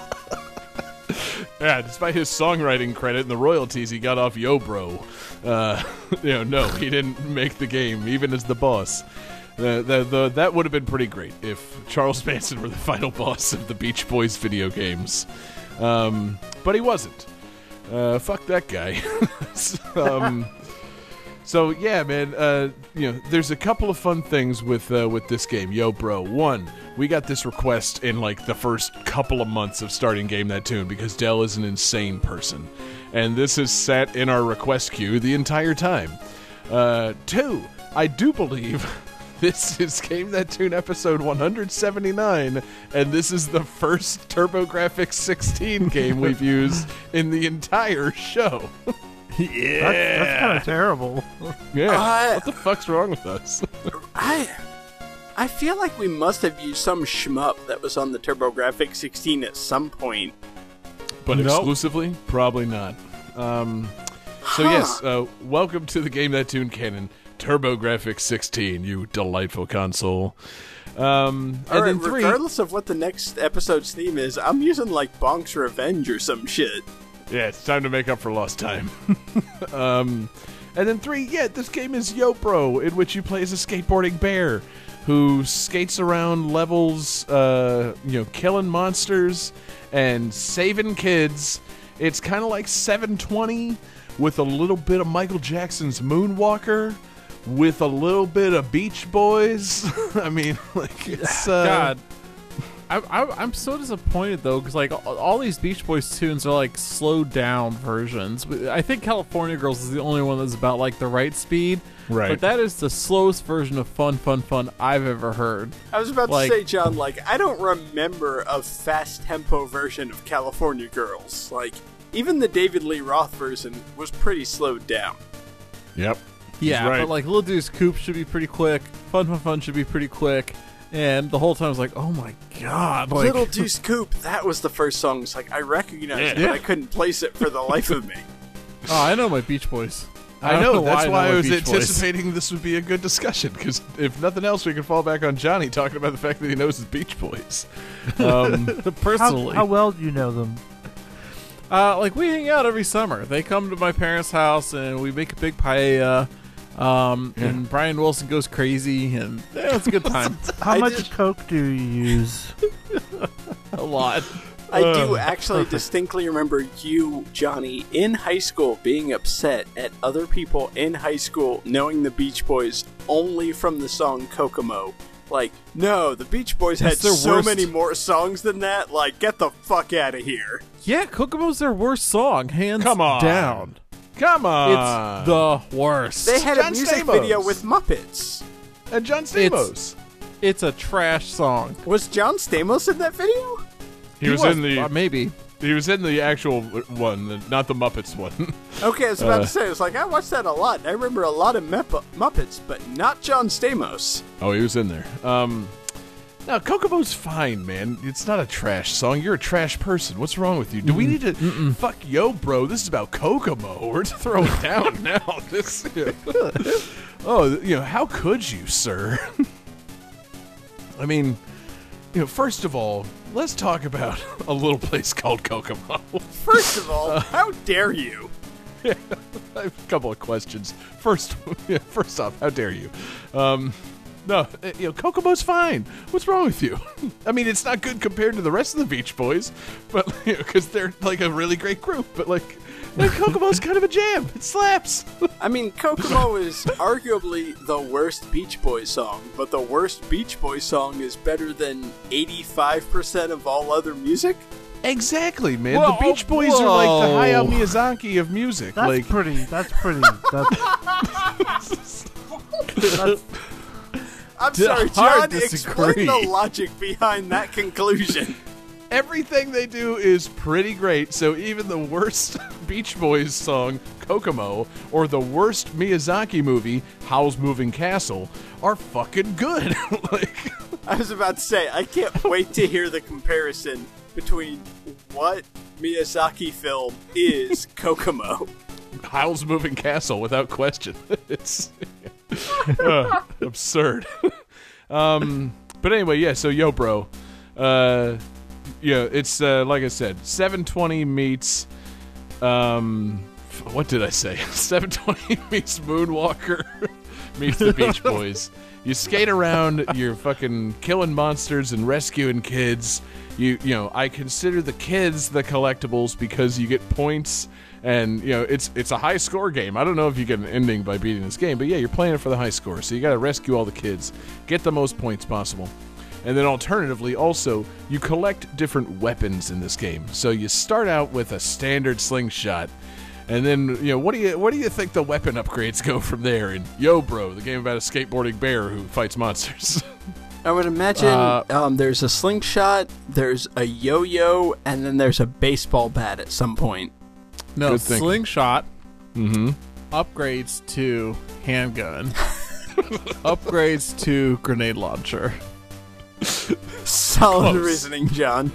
Yeah, despite his songwriting credit and the royalties he got off Yo Bro, uh, you know, no, he didn't make the game, even as the boss. The, the, the, that would have been pretty great if Charles Manson were the final boss of the Beach Boys video games. Um, but he wasn't. Uh, fuck that guy. um, so yeah, man. Uh, you know, there's a couple of fun things with uh, with this game, Yo Bro. One, we got this request in like the first couple of months of starting Game That Tune because Dell is an insane person, and this has sat in our request queue the entire time. Uh, two, I do believe. This is Game That Tune episode one hundred seventy-nine, and this is the first TurboGrafx sixteen game we've used in the entire show. Yeah. That's, that's kind of terrible. Yeah. Uh, what the fuck's wrong with us? I I feel like we must have used some shmup that was on the TurboGrafx sixteen at some point. But nope. Exclusively? Probably not. Um, so huh. yes, uh, welcome to the Game That Tune canon. TurboGrafx sixteen, you delightful console. Um, and right, then three, regardless of what the next episode's theme is, I'm using like Bonk's Revenge or some shit. Yeah, it's time to make up for lost time. um, and then three, yeah, this game is Yo Bro, in which you play as a skateboarding bear who skates around levels, uh, you know, killing monsters and saving kids. It's kind of like seven twenty with a little bit of Michael Jackson's Moonwalker. With a little bit of Beach Boys. I mean, like, it's... Uh... God. I, I, I'm so disappointed, though, because, like, all, all these Beach Boys tunes are, like, slowed-down versions. I think California Girls is the only one that's about, like, the right speed. Right. But that is the slowest version of Fun, Fun, Fun I've ever heard. I was about like, to say, John, like, I don't remember a fast-tempo version of California Girls. Like, even the David Lee Roth version was pretty slowed down. Yep. Yeah, right. But like Lil Deuce Coupe should be pretty quick. Fun Fun Fun should be pretty quick. And the whole time I was like, oh my god. Like, Lil Deuce Coupe, that was the first song. It's like, I recognized yeah. it, but I couldn't place it for the life of me. Oh, I know my Beach Boys. I, I know, know, that's why I, why I was Beach anticipating Boys. This would be a good discussion, because if nothing else, we could fall back on Johnny talking about the fact that he knows his Beach Boys. Um, personally. How, how well do you know them? Uh, like, we hang out every summer. They come to my parents' house, and we make a big paella. Um, yeah. And Brian Wilson goes crazy, and eh, it's a good time. How I much did... Coke do you use? A lot. I uh, do actually distinctly remember you, Johnny, in high school being upset at other people in high school knowing the Beach Boys only from the song Kokomo. Like, no, the Beach Boys had so worst. many more songs than that. Like, get the fuck out of here. Yeah, Kokomo's their worst song, hands Come on. down. Come on. It's the worst. They had John a music Stamos. video with Muppets. And John Stamos. It's, it's a trash song. Was John Stamos in that video? He, he was, was in the... Uh, maybe. He was in the actual one, not the Muppets one. Okay, I was about uh, to say, it's like, I watched that a lot, and I remember a lot of Mepa Muppets, but not John Stamos. Oh, he was in there. Um, now, Kokomo's fine, man. It's not a trash song. You're a trash person. What's wrong with you? Do mm-mm. we need to... Mm-mm. Fuck, Yo Bro, this is about Kokomo. We're to throw it down now. This, you know, oh, you know, how could you, sir? I mean... You know, first of all, let's talk about a little place called Kokomo. First of all, uh, how dare you? Yeah, I have a couple of questions. First, yeah, first off, how dare you? Um, No, you know, Kokomo's fine. What's wrong with you? I mean, it's not good compared to the rest of the Beach Boys, but you know, because they're like a really great group. But like, like Kokomo's kind of a jam. It slaps. I mean, Kokomo is arguably the worst Beach Boys song, but the worst Beach Boys song is better than eighty-five percent of all other music. Exactly, man. Whoa, the Beach Boys whoa. are like the Hayao Miyazaki of music. That's like, pretty. That's pretty. That's, that's, I'm sorry, John, disagree. Explain the logic behind that conclusion. Everything they do is pretty great, so even the worst Beach Boys song, Kokomo, or the worst Miyazaki movie, Howl's Moving Castle, are fucking good. Like, I was about to say, I can't wait to hear the comparison between what Miyazaki film is Kokomo. Howl's Moving Castle, without question. It's uh, absurd. Um, but anyway, yeah, so Yo Bro. Uh, yeah, it's, uh, like I said, seven twenty meets... Um, what did I say? seven twenty meets Moonwalker meets the Beach Boys. You skate around, you're fucking killing monsters and rescuing kids. You, you know, I consider the kids the collectibles because you get points, and you know it's it's a high score game. I don't know if you get an ending by beating this game, but yeah, you're playing it for the high score. So you got to rescue all the kids, get the most points possible, and then alternatively, also you collect different weapons in this game. So you start out with a standard slingshot, and then you know what do you what do you think the weapon upgrades go from there? In Yo Bro, the game about a skateboarding bear who fights monsters. I would imagine uh, um, there's a slingshot, there's a yo-yo, and then there's a baseball bat at some point. No, slingshot mm-hmm. upgrades to handgun, upgrades to grenade launcher. Solid Close. reasoning, John.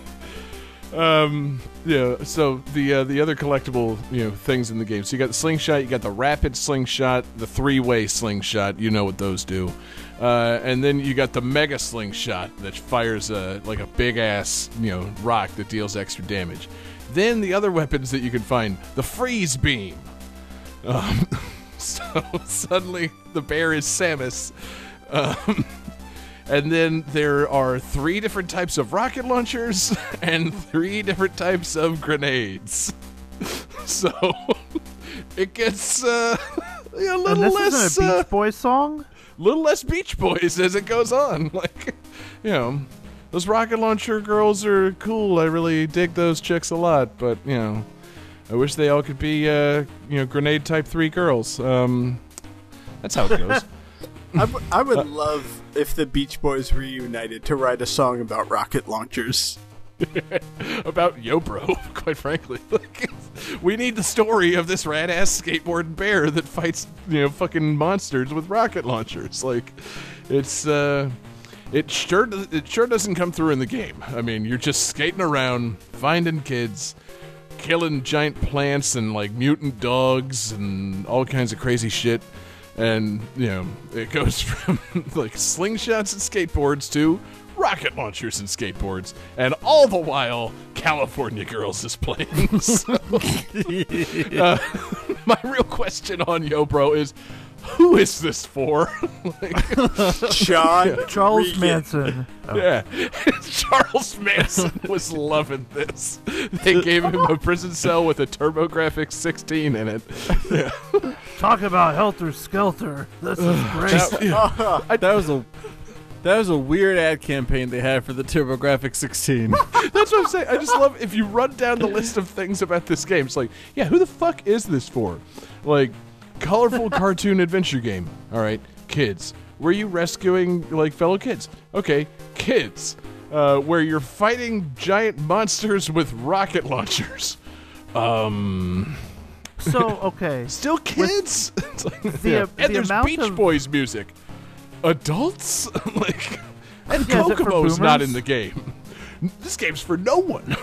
Um, yeah. So the uh, the other collectible you know things in the game. So you got the slingshot, you got the rapid slingshot, the three-way slingshot. You know what those do. Uh, and then you got the mega slingshot that fires a, like a big ass you know rock that deals extra damage. Then the other weapons that you can find, the freeze beam. Um, so suddenly the bear is Samus. Um, and then there are three different types of rocket launchers and three different types of grenades. So it gets uh, a little and this less. This isn't a Beach Boys song. Little less Beach Boys as it goes on. Like, you know, those rocket launcher girls are cool. I really dig those chicks a lot, but you know, I wish they all could be, uh, you know, grenade type three girls. Um, that's how it goes. I, w I would uh, love if the Beach Boys reunited to write a song about rocket launchers. About Yo Bro, quite frankly. Like, we need the story of this rad ass skateboard bear that fights, you know, fucking monsters with rocket launchers. Like, it's uh, it sure it sure doesn't come through in the game. I mean, you're just skating around, finding kids, killing giant plants and like mutant dogs and all kinds of crazy shit. And you know, it goes from like slingshots and skateboards to rocket launchers and skateboards, and all the while California Girls is playing. So, uh, my real question on Yo Bro is, who is this for? Like, John yeah. Charles Regan. Manson. Oh. Yeah, Charles Manson was loving this. They gave him a prison cell with a TurboGrafx sixteen in it. Yeah. Talk about helter skelter. This is great. That, yeah. I, that was a. That was a weird ad campaign they had for the TurboGrafx sixteen. That's what I'm saying. I just love if you run down the list of things about this game. It's like, yeah, who the fuck is this for? Like, colorful cartoon adventure game. All right, kids. Were you rescuing like fellow kids? Okay, kids. Uh, where you're fighting giant monsters with rocket launchers. Um. So okay, still kids. It's like, the, yeah. the and there's Beach Boys music. Adults? Like, and yeah, Kokomo's not in the game. This game's for no one.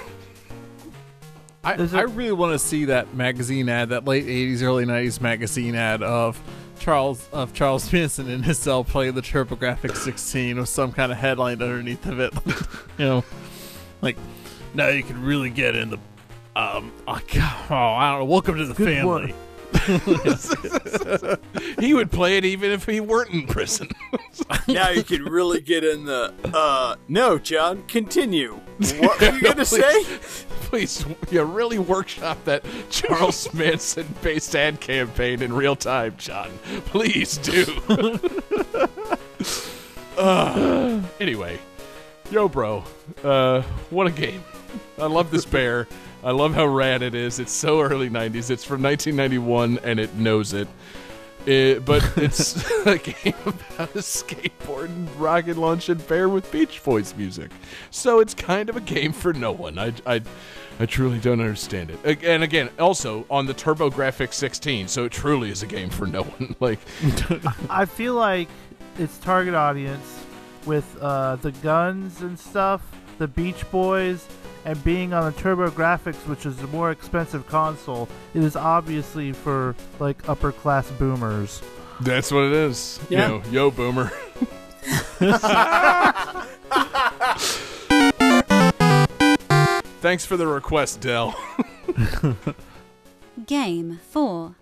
I, I really want to see that magazine ad, that late eighties, early nineties magazine ad of Charles of Charles Manson in his cell playing the TurboGrafx sixteen with some kind of headline underneath of it. You know, like, now you can really get in the, um, oh, God, oh, I don't know, welcome to the Good family. One. He would play it even if he weren't in prison. Now you could really get in the, uh, no, John, continue. What were you going to say? Please, you really workshop that Charles Manson-based ad campaign in real time, John. Please do. uh, anyway, yo, bro, uh, what a game. I love this bear. I love how rad it is. It's so early nineties. It's from nineteen ninety-one, and it knows it. it but it's a game about a skateboard and rocket launch and bear with Beach Boys music. So it's kind of a game for no one. I, I, I truly don't understand it. And again, also on the TurboGrafx sixteen, so it truly is a game for no one. Like, I feel like its target audience with uh, the guns and stuff, the Beach Boys, and being on a TurboGrafx, which is a more expensive console, it is obviously for, like, upper-class boomers. That's what it is. Yeah. You know, yo, boomer. Thanks for the request, Dell. Game four.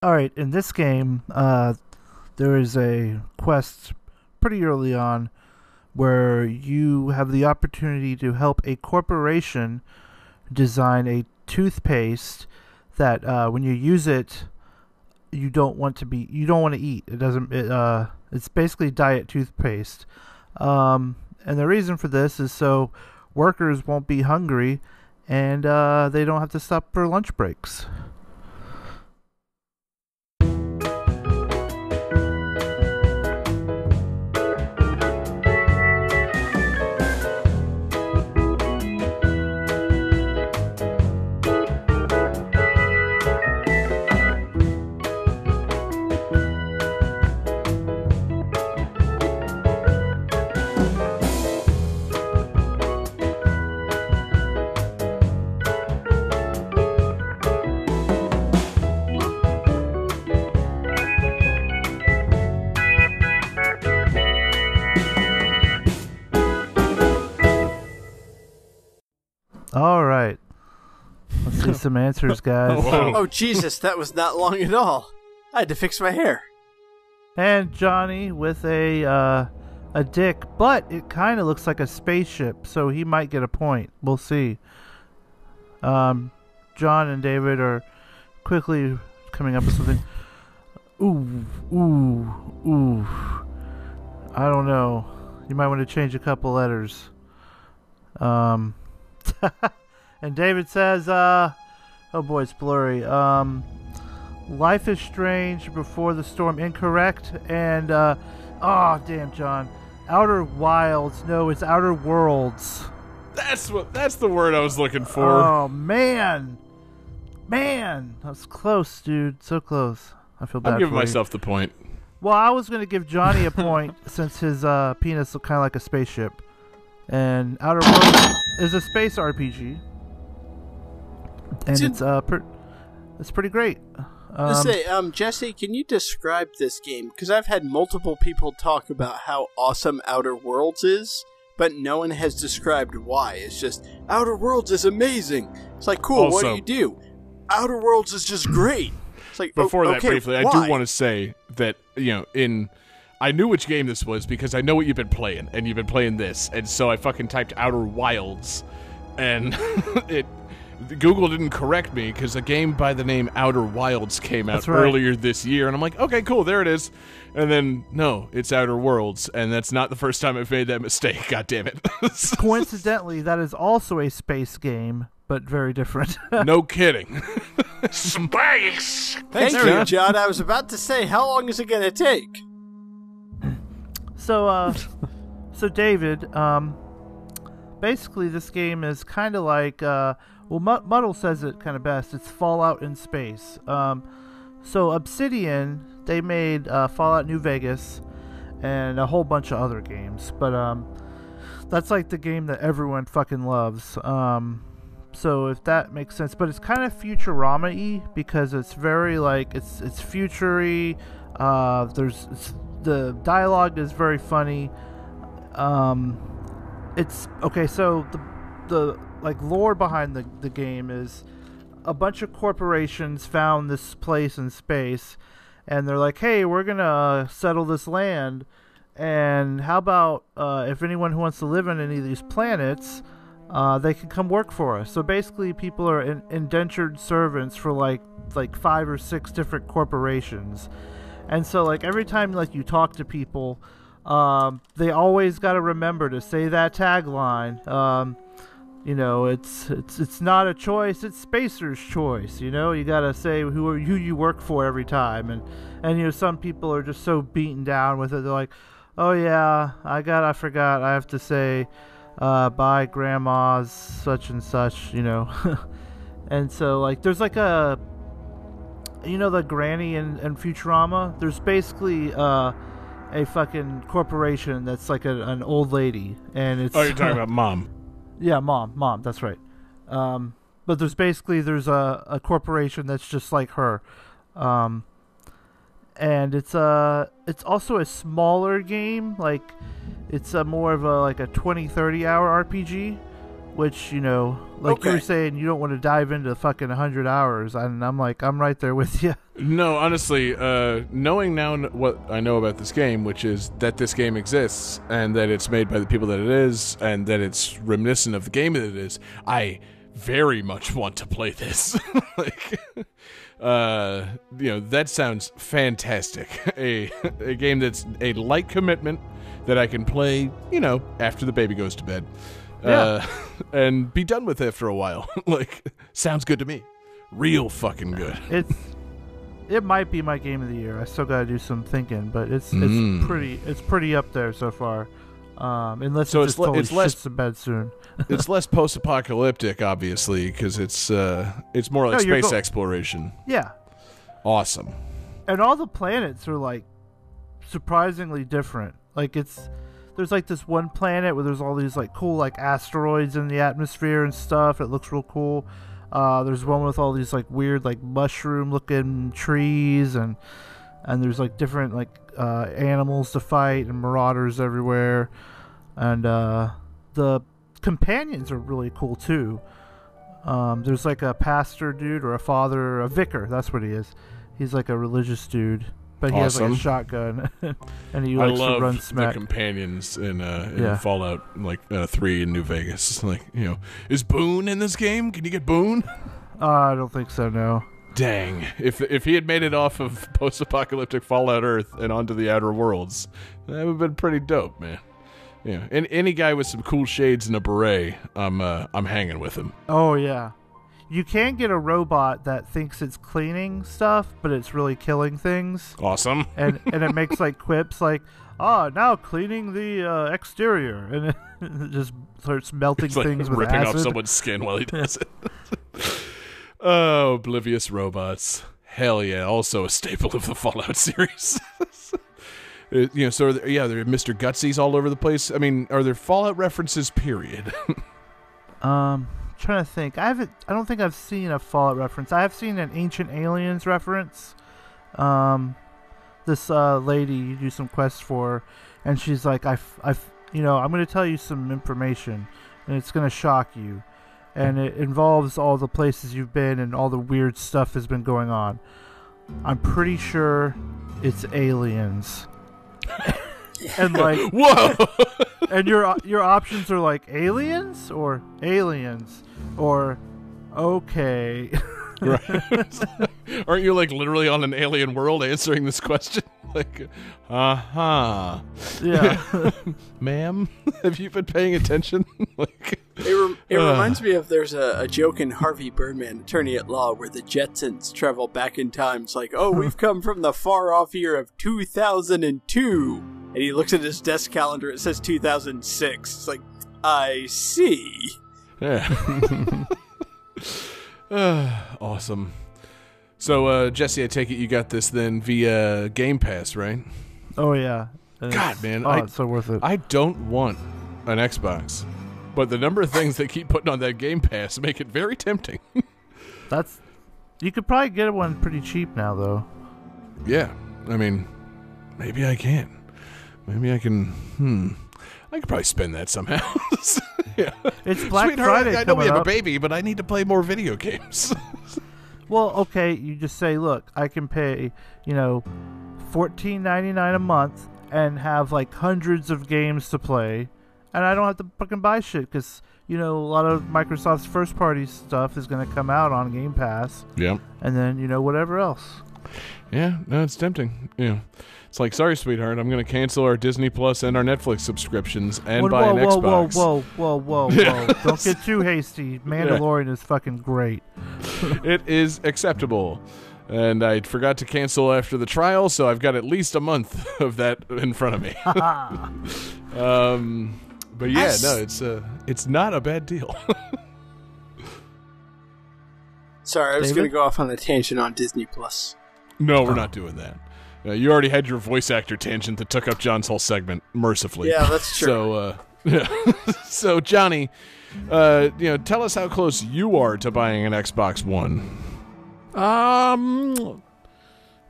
All right, in this game, uh, there is a quest pretty early on where you have the opportunity to help a corporation design a toothpaste that uh, when you use it, you don't want to be you don't want to eat. It doesn't. It, uh, it's basically diet toothpaste, um, and the reason for this is so workers won't be hungry, and uh, they don't have to stop for lunch breaks. All right. Let's see some answers, guys. Whoa. Oh, Jesus, that was not long at all. I had to fix my hair. And Johnny with a uh, a dick, but it kind of looks like a spaceship, so he might get a point. We'll see. Um, John and David are quickly coming up with something. Ooh, ooh, ooh. I don't know. You might want to change a couple letters. Um... And David says, uh, oh boy, it's blurry. Um, Life is Strange Before the Storm, incorrect. And, uh, oh, damn, John. Outer Wilds. No, it's Outer Worlds. That's what, that's the word I was looking for. Oh, man. Man. That was close, dude. So close. I feel bad. I'm giving myself the point. Well, I was going to give Johnny a point since his, uh, penis looked kind of like a spaceship. And Outer Worlds is a space R P G, and Dude. it's uh, per it's pretty great. Um, Let's say, um, Jesse, can you describe this game? Because I've had multiple people talk about how awesome Outer Worlds is, but no one has described why. It's just Outer Worlds is amazing. It's like, cool. Also, what do you do? Outer Worlds is just great. It's like before oh, that okay, briefly, why? I do want to say that you know in. I knew which game this was because I know what you've been playing, and you've been playing this, and so I fucking typed Outer Wilds, and it Google didn't correct me because a game by the name Outer Wilds came out that's right. earlier this year, and I'm like, okay, cool, there it is, and then no, it's Outer Worlds, and that's not the first time I've made that mistake. God damn it! Coincidentally, that is also a space game, but very different. No kidding. Space. Thank you, John. John. I was about to say, how long is it gonna take? So, uh, so David, um, basically this game is kind of like, uh, well, Muddle says it kind of best. It's Fallout in space. Um, so Obsidian, they made uh, Fallout New Vegas and a whole bunch of other games, but um, that's like the game that everyone fucking loves. Um, so if that makes sense, but it's kind of Futurama-y because it's very like it's it's future-y. Uh, there's it's, The dialogue is very funny. Um, it's okay. So the the like lore behind the the game is a bunch of corporations found this place in space, and they're like, "Hey, we're gonna settle this land, and how about uh, if anyone who wants to live on any of these planets, uh, they can come work for us." So basically, people are in, indentured servants for like like five or six different corporations. And so, like, every time, like, you talk to people, um, they always got to remember to say that tagline. Um, you know, it's it's it's not a choice; it's Spacer's choice. You know, you got to say who who you work for every time. And and you know, some people are just so beaten down with it. They're like, "Oh yeah, I got, I forgot. I have to say, uh, bye, grandma's such and such." You know, and so like, there's like a you know the granny in, in Futurama? There's basically uh, a fucking corporation that's like a, an old lady, and it's. Oh, you're talking about Mom. Yeah, Mom, Mom. That's right. Um, but there's basically there's a, a corporation that's just like her, um, and it's a it's also a smaller game. Like, it's a more of a like a twenty thirty hour R P G, which, you know, like okay. you were saying, you don't want to dive into fucking one hundred hours, and I'm like, I'm right there with you. No, honestly, uh, knowing now what I know about this game, which is that this game exists, and that it's made by the people that it is, and that it's reminiscent of the game that it is, I very much want to play this. Like, uh, you know, that sounds fantastic. A, a game that's a light commitment that I can play, you know, after the baby goes to bed. Yeah. Uh, and be done with it for a while. Like, sounds good to me. Real fucking good. It's it might be my game of the year. I still gotta do some thinking, but it's mm. it's pretty it's pretty up there so far. Um, unless so it it's just le- totally it's less, shits to bed soon. It's less post-apocalyptic, obviously, because it's uh it's more like no, space go- exploration. Yeah. Awesome. And all the planets are like surprisingly different. Like it's. There's like this one planet where there's all these like cool like asteroids in the atmosphere and stuff. It looks real cool. Uh, there's one with all these like weird like mushroom looking trees and and there's like different like uh, animals to fight and marauders everywhere. And uh, the companions are really cool too. Um, there's like a pastor dude or a father, a vicar. That's what he is. He's like a religious dude. But he awesome. has like a shotgun, and he likes to run smack. I love the companions in, uh, in yeah. Fallout, like uh, three in New Vegas. Like, you know, is Boone in this game? Can you get Boone? Uh, I don't think so. No. Dang! If if he had made it off of post-apocalyptic Fallout Earth and onto the Outer Worlds, that would have been pretty dope, man. Yeah, and any guy with some cool shades and a beret, I'm uh, I'm hanging with him. Oh yeah. You can get a robot that thinks it's cleaning stuff, but it's really killing things. Awesome. And and it makes like quips like, "Oh, now cleaning the uh, exterior," and it, it just starts melting it's things like with ripping acid. Off someone's skin while he does it. Oh, oblivious robots! Hell yeah! Also a staple of the Fallout series. You know, so are there, yeah, there are Mister Gutsies all over the place. I mean, are there Fallout references? Period. um. Trying to think. I haven't I don't think I've seen a Fallout reference. I have seen an Ancient Aliens reference. Um this uh lady you do some quests for, and she's like, I I you know, I'm going to tell you some information and it's going to shock you. And it involves all the places you've been and all the weird stuff that's been going on. I'm pretty sure it's aliens. And like, whoa! And your your options are like aliens or aliens or okay. Right. Aren't you like literally on an alien world answering this question? Like, uh huh. Yeah, ma'am, have you been paying attention? Like, it, rem- it uh. reminds me of there's a, a joke in Harvey Birdman, Attorney at Law, where the Jetsons travel back in time. It's like, oh, we've come from the far off year of two thousand two. And he looks at his desk calendar. It says two thousand six. It's like, I see. Yeah. uh, awesome. So, uh, Jesse, I take it you got this then via Game Pass, right? Oh, yeah. And God, man. Oh, I, it's so worth it. I don't want an Xbox. But the number of things they keep putting on that Game Pass make it very tempting. That's. You could probably get one pretty cheap now, though. Yeah. I mean, maybe I can. Maybe I can, hmm, I could probably spend that somehow. Yeah. It's Black Sweetheart, Friday I know we have up. a baby, but I need to play more video games. Well, okay, you just say, look, I can pay, you know, fourteen ninety-nine a month and have, like, hundreds of games to play, and I don't have to fucking buy shit because, you know, a lot of Microsoft's first-party stuff is going to come out on Game Pass. Yeah. And then, you know, whatever else. Yeah, no, it's tempting. Yeah. It's like, sorry, sweetheart, I'm going to cancel our Disney Plus and our Netflix subscriptions and whoa, buy whoa, an whoa, Xbox. Whoa, whoa, whoa, whoa, whoa. Don't get too hasty. Mandalorian yeah. is fucking great. It is acceptable. And I forgot to cancel after the trial, so I've got at least a month of that in front of me. um, but yeah, s- no, it's uh, it's not a bad deal. Sorry, I was going to go off on a tangent on Disney Plus. No, we're oh. not doing that. Uh, you already had your voice actor tangent that took up John's whole segment, mercifully. Yeah, that's true. So, uh, yeah. So Johnny, uh, you know, tell us how close you are to buying an Xbox One. Um,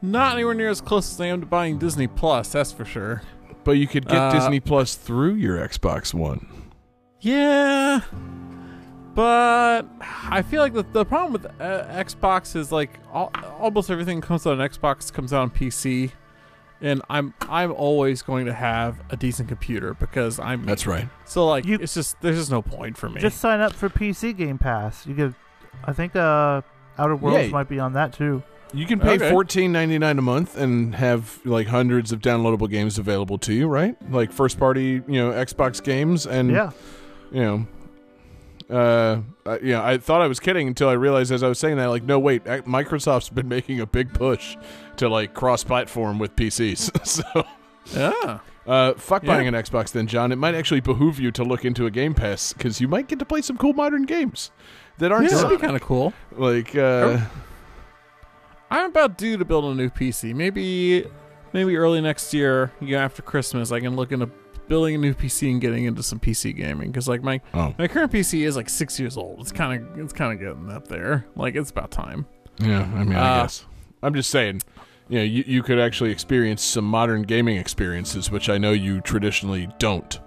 not anywhere near as close as I am to buying Disney Plus, that's for sure. But you could get uh, Disney Plus through your Xbox One. Yeah. But I feel like the, the problem with uh, Xbox is like all, almost everything comes out on Xbox comes out on P C, and I'm I'm always going to have a decent computer because I'm that's right. So like you, it's just there's just no point for me. Just sign up for P C Game Pass. You could, I think uh, Outer Worlds yeah. might be on that too. You can pay okay. fourteen ninety-nine a month and have like hundreds of downloadable games available to you, right? Like first party, you know, Xbox games and yeah. you know, uh, I, you know, I thought I was kidding until I realized as I was saying that, like, no, wait, Microsoft's been making a big push to like cross-platform with P Cs. so, yeah, uh, fuck yeah. buying an Xbox, then, John. It might actually behoove you to look into a Game Pass because you might get to play some cool modern games that aren't. Yeah, that'd be kind of cool. Like. Uh, oh. I'm about due to build a new P C. Maybe maybe early next year, you know, after Christmas, I can look into building a new P C and getting into some P C gaming. Because like my oh. my current P C is like six years old. It's kind of it's kind of getting up there. Like it's about time. Yeah, I mean, uh, I guess. I'm just saying, you know, you, you could actually experience some modern gaming experiences, which I know you traditionally don't.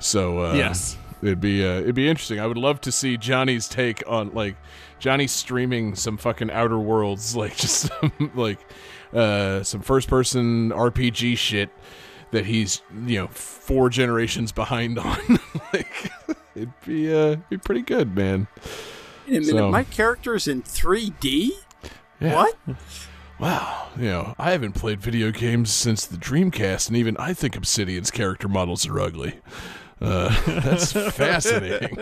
So uh, yes, it'd be uh, it'd be interesting. I would love to see Johnny's take on like. Johnny's streaming some fucking Outer Worlds, like just some, like uh, some first-person R P G shit that he's you know four generations behind on. like it'd be uh, it'd be pretty good, man. And so, my character's in three D. Yeah. What? Wow. You know, I haven't played video games since the Dreamcast, and even I think Obsidian's character models are ugly. Uh, that's fascinating.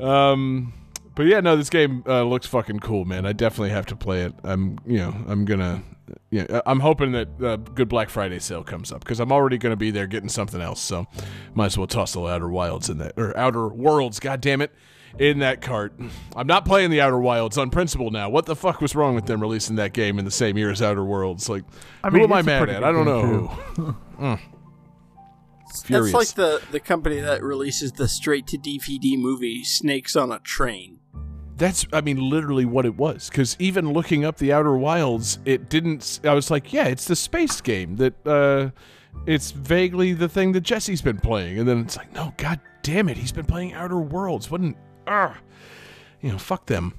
Um, but yeah, no, this game uh, looks fucking cool, man. I definitely have to play it. I'm, you know, I'm gonna, yeah, you know, I'm hoping that a uh, good Black Friday sale comes up because I'm already gonna be there getting something else, so might as well toss the Outer Wilds in that or Outer Worlds, goddammit, in that cart. I'm not playing the Outer Wilds on principle now. What the fuck was wrong with them releasing that game in the same year as Outer Worlds? Like, I mean, who am I mad at? I don't know who. mm. Furious. That's like the, the company that releases the straight-to-D V D movie, Snakes on a Train. That's, I mean, literally what it was. Because even looking up the Outer Wilds, it didn't... I was like, yeah, it's the space game that... Uh, it's vaguely the thing that Jesse's been playing. And then it's like, no, god damn it, he's been playing Outer Worlds. What an... Uh, you know, fuck them.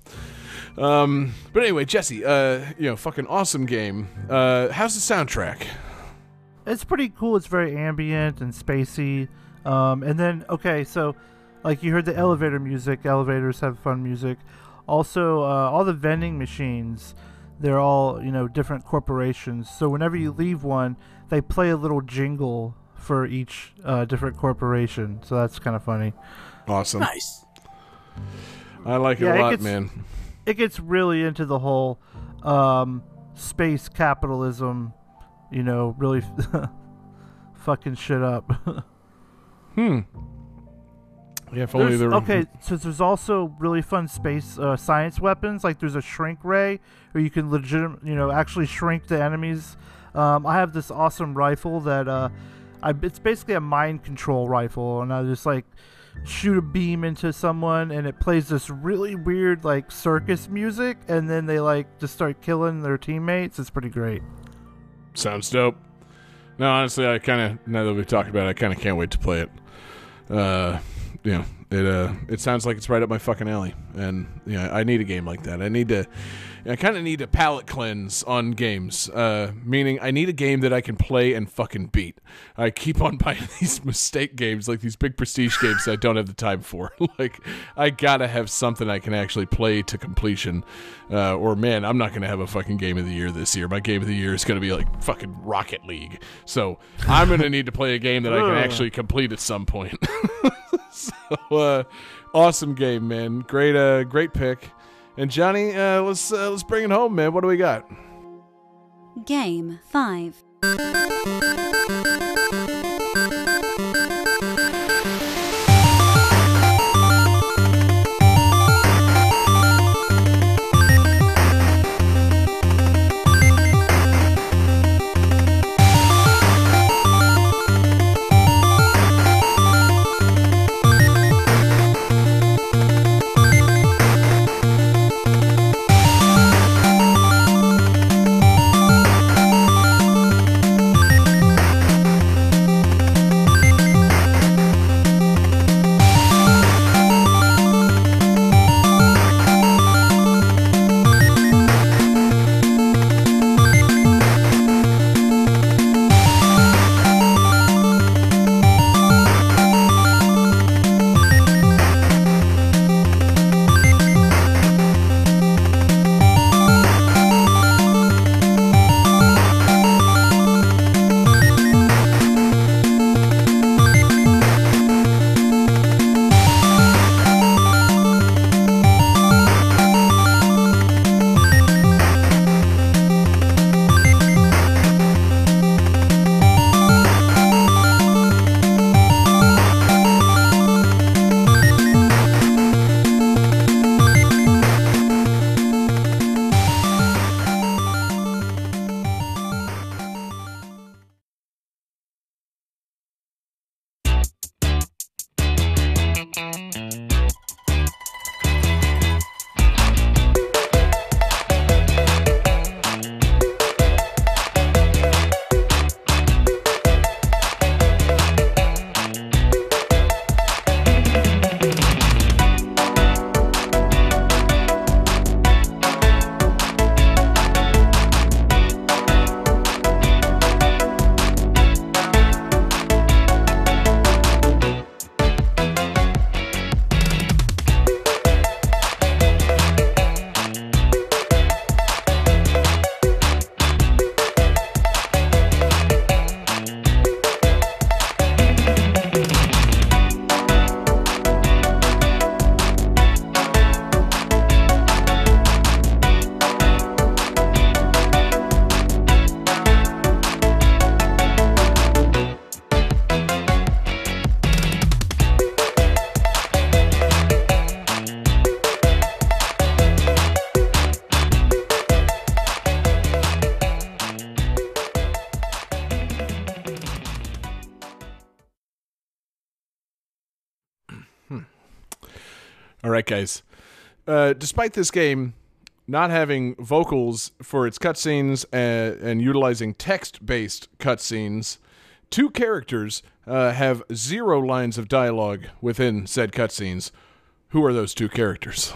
Um, but anyway, Jesse, uh, you know, fucking awesome game. Uh, how's the soundtrack? It's pretty cool. It's very ambient and spacey. Um, and then, okay, so, like, you heard the elevator music. Elevators have fun music. Also, uh, all the vending machines, they're all, you know, different corporations. So whenever you leave one, they play a little jingle for each uh, different corporation. So that's kind of funny. Awesome. Nice. I like it yeah, a lot, it gets, man. It gets really into the whole um, space capitalism. You know, really fucking shit up. hmm. Yeah, if only there were... Okay, so there's also really fun space uh, science weapons. Like, there's a shrink ray where you can legit, you know, actually shrink the enemies. Um, I have this awesome rifle that... Uh, I, it's basically a mind control rifle. And I just, like, shoot a beam into someone. And it plays this really weird, like, circus music. And then they, like, just start killing their teammates. It's pretty great. Sounds dope. No, honestly, I kind of, now that we've talked about it, I kind of can't wait to play it. Uh, you know, it uh, it sounds like it's right up my fucking alley. And, you know, I need a game like that. I need to, I kind of need a palate cleanse on games. Uh, meaning I need a game that I can play and fucking beat. I keep on buying these mistake games, like these big prestige games that I don't have the time for. like, I gotta have something I can actually play to completion. Uh, or, man, I'm not gonna have a fucking game of the year this year. My game of the year is gonna be, like, fucking Rocket League. So, I'm gonna need to play a game that I can actually complete at some point. so, uh, awesome game, man. Great, uh, great pick. And Johnny, uh, let's uh, let's bring it home, man. What do we got? Game five. All right, guys. Uh, despite this game not having vocals for its cutscenes and, and utilizing text-based cutscenes, two characters uh, have zero lines of dialogue within said cutscenes. Who are those two characters?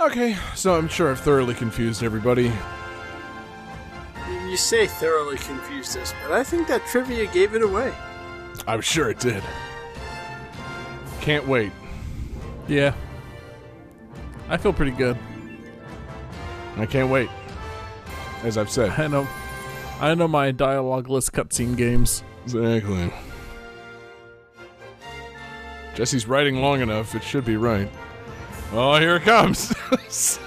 Okay, so I'm sure I've thoroughly confused everybody. You say thoroughly confused us, but I think that trivia gave it away. I'm sure it did. Can't wait. Yeah. I feel pretty good. I can't wait. As I've said. I know, I know my dialogue-less cutscene games. Exactly. Jesse's writing long enough, it should be right. Oh, here it comes. so,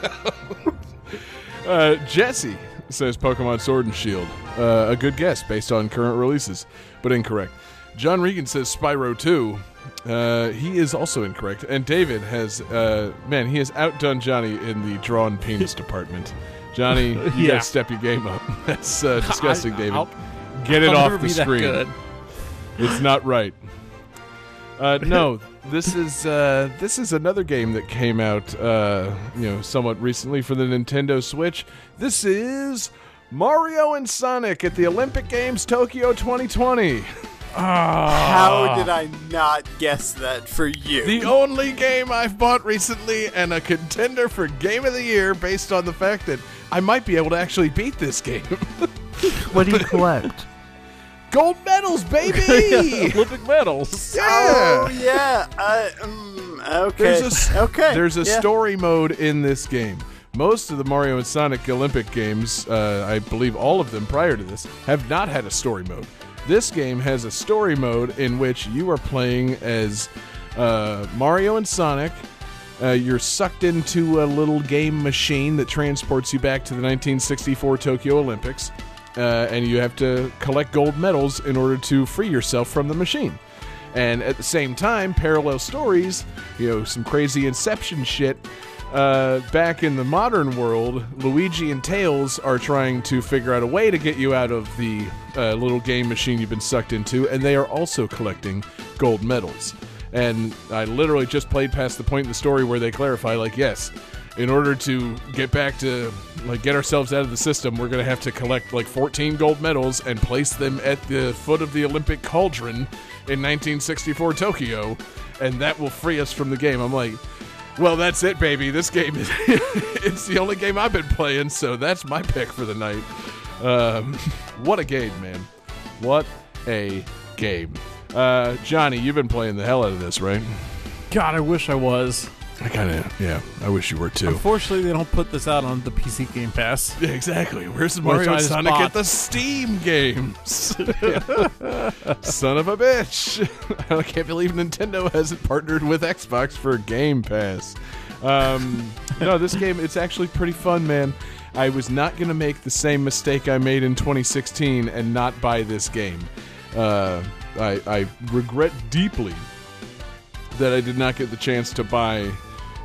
uh, Jesse says Pokemon Sword and Shield. Uh, a good guess based on current releases, but incorrect. John Regan says Spyro two. Uh, he is also incorrect. And David has, uh, man, he has outdone Johnny in the drawn penis department. Johnny, you yeah. gotta step your game up. That's uh, disgusting, I, David. I'll, Get I'll it off the screen. It's not right. Uh, no. This is uh, this is another game that came out, uh, you know, somewhat recently for the Nintendo Switch. This is Mario and Sonic at the Olympic Games Tokyo twenty twenty. Oh. How did I not guess that for you? The only game I've bought recently and a contender for Game of the Year based on the fact that I might be able to actually beat this game. What do you collect? Gold medals, baby! Olympic medals. Yeah. Oh, yeah. Uh, um, okay. There's a, okay. There's a yeah. story mode in this game. Most of the Mario and Sonic Olympic games, uh, I believe all of them prior to this, have not had a story mode. This game has a story mode in which you are playing as uh, Mario and Sonic. Uh, you're sucked into a little game machine that transports you back to the nineteen sixty-four Tokyo Olympics. Uh, and you have to collect gold medals in order to free yourself from the machine. And at the same time, parallel stories, you know, some crazy Inception shit. Uh, back in the modern world, Luigi and Tails are trying to figure out a way to get you out of the uh, little game machine you've been sucked into, and they are also collecting gold medals. And I literally just played past the point in the story where they clarify, like, yes, in order to get back to, like, get ourselves out of the system, we're going to have to collect, like, fourteen gold medals and place them at the foot of the Olympic cauldron in nineteen sixty-four Tokyo, and that will free us from the game. I'm like, well, that's it, baby. This game is it's the only game I've been playing, so that's my pick for the night. Um, what a game, man. What a game. Uh, Johnny, you've been playing the hell out of this, right? God, I wish I was. I kind of, yeah, I wish you were too. Unfortunately, they don't put this out on the P C Game Pass. Yeah, exactly. Where's Mario and Sonic at the Steam games? Yeah. Son of a bitch. I can't believe Nintendo hasn't partnered with Xbox for Game Pass. Um, no, this game, it's actually pretty fun, man. I was not going to make the same mistake I made in twenty sixteen and not buy this game. Uh, I, I regret deeply that I did not get the chance to buy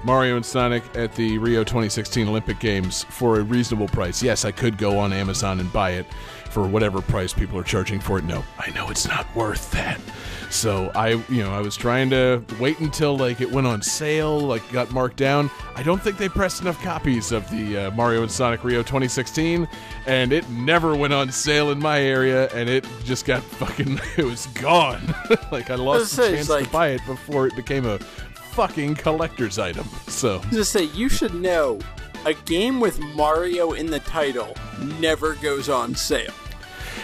Mario and Sonic at the Rio twenty sixteen Olympic Games for a reasonable price. Yes, I could go on Amazon and buy it for whatever price people are charging for it. No, I know it's not worth that. So I, you know, I was trying to wait until like it went on sale, like got marked down. I don't think they pressed enough copies of the uh, Mario and Sonic Rio twenty sixteen, and it never went on sale in my area, and it just got fucking, it was gone. Like I lost the chance like... to buy it before it became a fucking collector's item. So just say you should know a game with Mario in the title never goes on sale.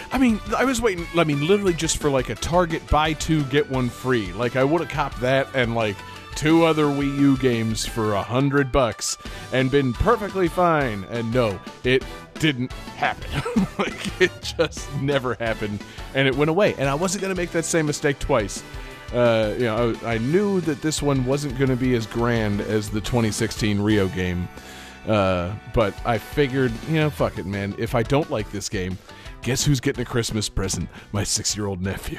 I mean, I was waiting, I mean, literally just for, like, a Target buy two, get one free. Like, I would have copped that and, like, two other Wii U games for a hundred bucks and been perfectly fine. And no, it didn't happen. Like, it just never happened. And it went away. And I wasn't going to make that same mistake twice. Uh, you know, I, I knew that this one wasn't going to be as grand as the twenty sixteen Rio game. Uh, but I figured, you know, fuck it, man. If I don't like this game... guess who's getting a Christmas present? My six-year-old nephew.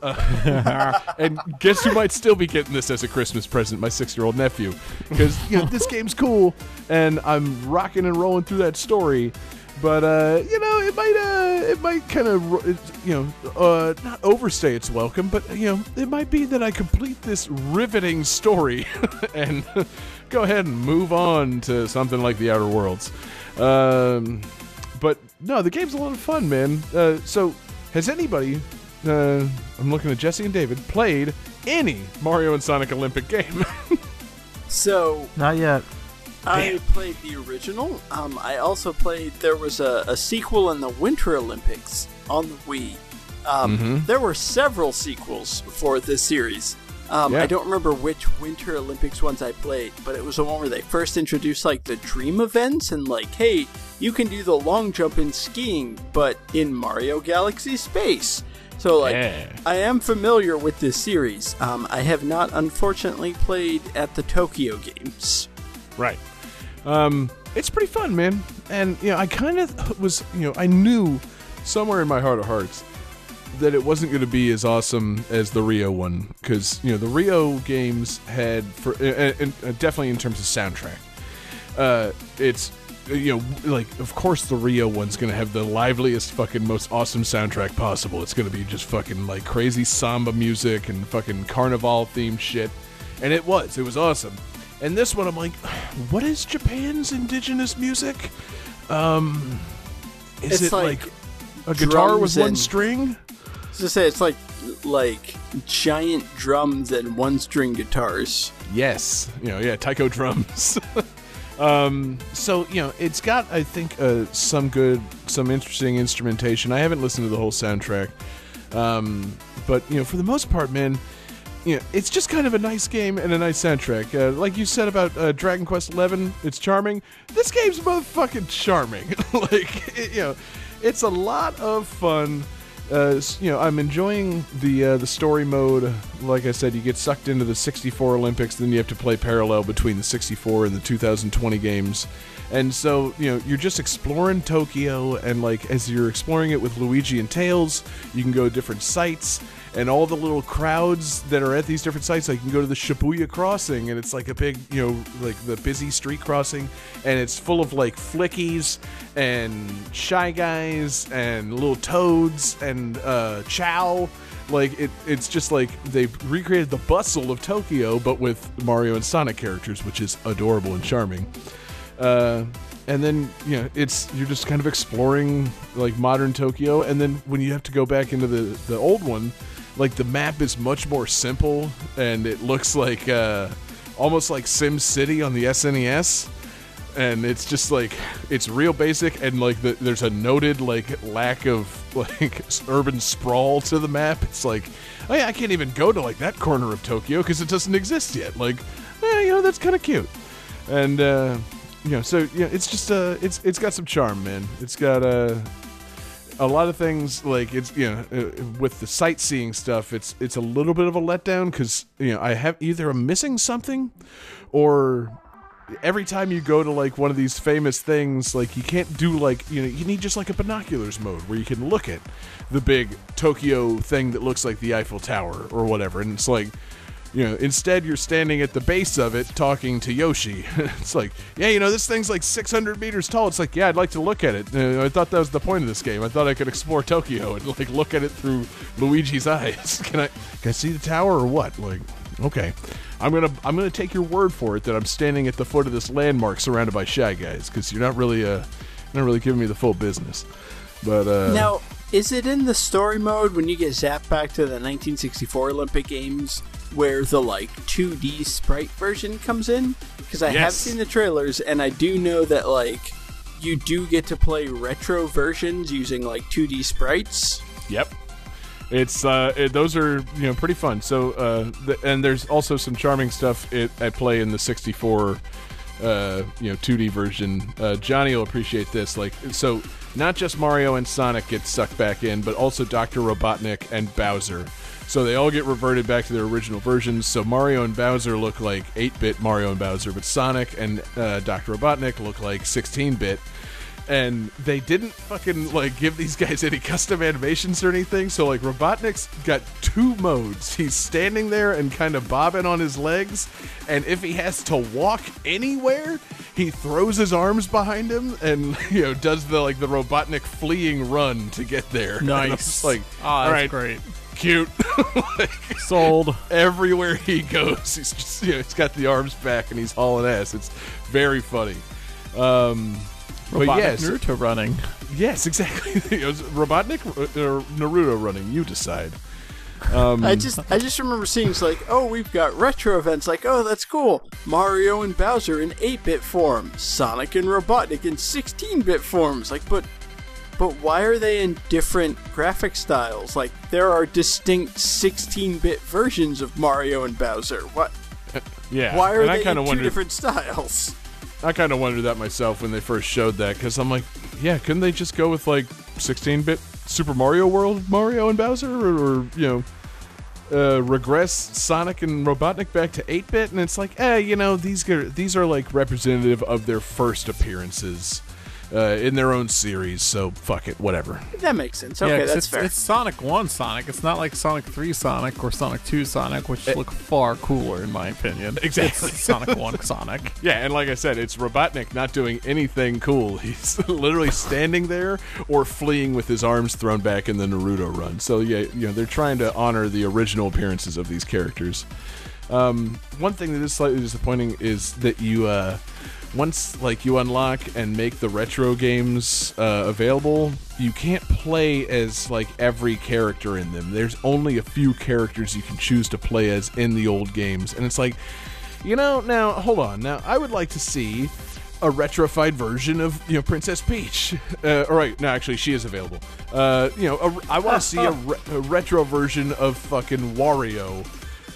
uh, and guess who might still be getting this as a Christmas present? My six-year-old nephew. Because, you know, this game's cool, and I'm rocking and rolling through that story. But, uh, you know, it might uh, it might kind of, you know, uh, not overstay its welcome, but, you know, it might be that I complete this riveting story and go ahead and move on to something like The Outer Worlds. Um... But, no, the game's a lot of fun, man. Uh, so, has anybody, uh, I'm looking at Jesse and David, played any Mario and Sonic Olympic game? So... Not yet. I Damn. played the original. Um, I also played, there was a, a sequel in the Winter Olympics on the Wii. Um, mm-hmm. There were several sequels for this series. Um, yeah. I don't remember which Winter Olympics ones I played, but it was the one where they first introduced, like, the dream events and, like, hey... you can do the long jump in skiing, but in Mario Galaxy space. So, like, yeah. I am familiar with this series. Um, I have not, unfortunately, played at the Tokyo Games. Right. Um, it's pretty fun, man. And, you know, I kind of was, you know, I knew somewhere in my heart of hearts that it wasn't going to be as awesome as the Rio one. Because, you know, the Rio games had, for, and, and definitely in terms of soundtrack, uh, it's... you know, like, of course the Rio one's gonna have the liveliest fucking most awesome soundtrack possible. It's gonna be just fucking, like, crazy samba music and fucking carnival-themed shit. And it was. It was awesome. And this one, I'm like, what is Japan's indigenous music? Um, is it's it, like, like a guitar with one string? I was gonna say, it's like, like, giant drums and one-string guitars. Yes. You know, yeah, taiko drums. Um, so, you know, it's got, I think, uh, some good, some interesting instrumentation. I haven't listened to the whole soundtrack. Um, but, you know, for the most part, man, you know, it's just kind of a nice game and a nice soundtrack. Uh, like you said about uh, Dragon Quest eleven, it's charming. This game's motherfucking charming. Like, it, you know, it's a lot of fun. Uh, you know, I'm enjoying the uh, the story mode. Like I said, you get sucked into the sixty-four Olympics, then you have to play parallel between the sixty-four and the two thousand twenty games. And so, you know, you're just exploring Tokyo, and, like, as you're exploring it with Luigi and Tails, you can go to different sites, and all the little crowds that are at these different sites, like, you can go to the Shibuya crossing, and it's, like, a big, you know, like, the busy street crossing, and it's full of, like, flickies, and Shy Guys, and little toads, and, uh, Chow. Like, it, it's just, like, they've recreated the bustle of Tokyo, but with Mario and Sonic characters, which is adorable and charming. Uh, and then, you know, it's, you're just kind of exploring, like, modern Tokyo, and then when you have to go back into the, the old one, like, the map is much more simple, and it looks like, uh, almost like Sim City on the S N E S, and it's just, like, it's real basic, and, like, the, there's a noted, like, lack of, like, urban sprawl to the map. It's like, oh yeah, I can't even go to, like, that corner of Tokyo, because it doesn't exist yet. Like, eh, you know, that's kind of cute. And, uh... you know, so yeah, you know, it's just uh, it's it's got some charm, man. It's got a uh, a lot of things, like, it's, you know, uh, with the sightseeing stuff, it's it's a little bit of a letdown because, you know, I have either I'm missing something, or every time you go to like one of these famous things, like you can't do like, you know, you need just like a binoculars mode where you can look at the big Tokyo thing that looks like the Eiffel Tower or whatever. And it's like, you know, instead you're standing at the base of it talking to Yoshi. It's like, yeah, you know, this thing's like six hundred meters tall. It's like, yeah, I'd like to look at it. Uh, I thought that was the point of this game. I thought I could explore Tokyo and like look at it through Luigi's eyes. Can I, can I see the tower or what? Like, okay, I'm gonna I'm gonna take your word for it that I'm standing at the foot of this landmark surrounded by Shy Guys, because you're not really uh not really giving me the full business. But uh, now, is it in the story mode when you get zapped back to the nineteen sixty-four Olympic Games where the like two D sprite version comes in? Because I yes. have seen the trailers and I do know that like you do get to play retro versions using like two D sprites. Yep. It's uh, it, those are, you know, pretty fun. So uh, the, and there's also some charming stuff it, at play in the sixty-four, uh, you know, two D version. Uh, Johnny will appreciate this. Like, so not just Mario and Sonic get sucked back in, but also Doctor Robotnik and Bowser. So they all get reverted back to their original versions. So Mario and Bowser look like eight-bit Mario and Bowser, but Sonic and uh, Doctor Robotnik look like sixteen-bit. And they didn't fucking, like, give these guys any custom animations or anything. So, like, Robotnik's got two modes. He's standing there and kind of bobbing on his legs. And if he has to walk anywhere, he throws his arms behind him and, you know, does the, like, the Robotnik fleeing run to get there. Nice. And I'm just like, oh, all right, great. Cute. Like, sold. Everywhere he goes, he's just, you know, he's got the arms back and he's hauling ass. It's very funny. Um... Robotnik, but yes, Naruto running. Yes, exactly. It was Robotnik or Naruto running. You decide. Um, I just, I just remember seeing it's like, oh, we've got retro events. Like, oh, that's cool. Mario and Bowser in eight-bit form. Sonic and Robotnik in sixteen-bit forms. Like, but, but why are they in different graphic styles? Like, there are distinct sixteen-bit versions of Mario and Bowser. What? Yeah. Why are and they I in wondered- two different styles? I kind of wondered that myself when they first showed that, because I'm like, yeah, couldn't they just go with, like, sixteen-bit Super Mario World Mario and Bowser? Or, or you know, uh, regress Sonic and Robotnik back to eight-bit? And it's like, eh, you know, these are, these are like, representative of their first appearances uh, in their own series, so fuck it, whatever. That makes sense. Okay, yeah, that's it's, fair. It's Sonic one Sonic. It's not like Sonic three Sonic or Sonic two Sonic, which it, look far cooler, in my opinion. Exactly. It's Sonic one Sonic. Yeah, and like I said, it's Robotnik not doing anything cool. He's literally standing there or fleeing with his arms thrown back in the Naruto run. So, yeah, you know, they're trying to honor the original appearances of these characters. Um, one thing that is slightly disappointing is that you... Uh, Once, like, you unlock and make the retro games uh, available, you can't play as, like, every character in them. There's only a few characters you can choose to play as in the old games. And it's like, you know, now, hold on. Now, I would like to see a retrofied version of, you know, Princess Peach. Uh, all right, no, actually, she is available. Uh, you know, a, I want to see a, re- a retro version of fucking Wario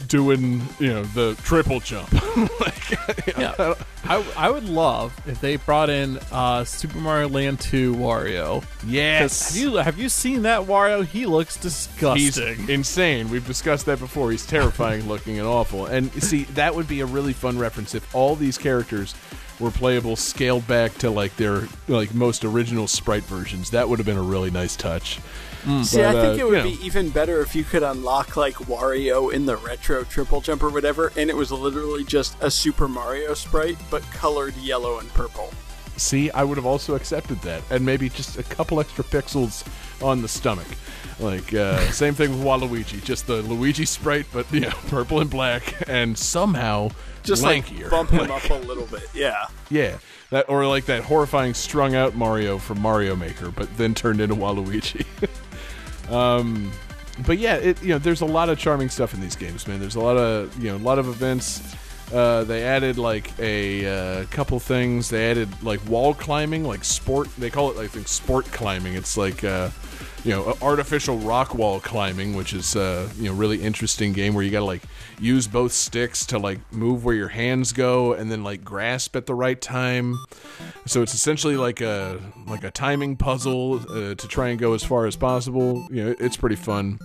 doing, you know, the triple jump. Like, you know, yeah. I, I would love if they brought in uh, Super Mario Land two Wario. Yes. Have you, have you seen that Wario? He looks disgusting. He's insane. We've discussed that before. He's terrifying looking and awful. And see, that would be a really fun reference if all these characters were playable, scaled back to like their like most original sprite versions. That would have been a really nice touch. Mm, See, but, I think uh, it would you know. be even better if you could unlock, like, Wario in the retro triple jump or whatever, and it was literally just a Super Mario sprite, but colored yellow and purple. See, I would have also accepted that, and maybe just a couple extra pixels on the stomach. Like, uh, same thing with Waluigi, just the Luigi sprite, but, you know, purple and black, and somehow just, lankier. Like, bump him like, up a little bit, yeah. Yeah. That, or, like, that horrifying strung-out Mario from Mario Maker, but then turned into Waluigi. Um, but yeah, it, you know, there's a lot of charming stuff in these games, man. There's a lot of, you know, a lot of events. Uh, they added like a uh, couple things. They added like wall climbing, like sport. They call it, I think, sport climbing. It's like, uh, you know, artificial rock wall climbing, which is uh, you know, really interesting game where you gotta like use both sticks to like move where your hands go and then like grasp at the right time. So it's essentially like a like a timing puzzle uh, to try and go as far as possible. You know, it's pretty fun.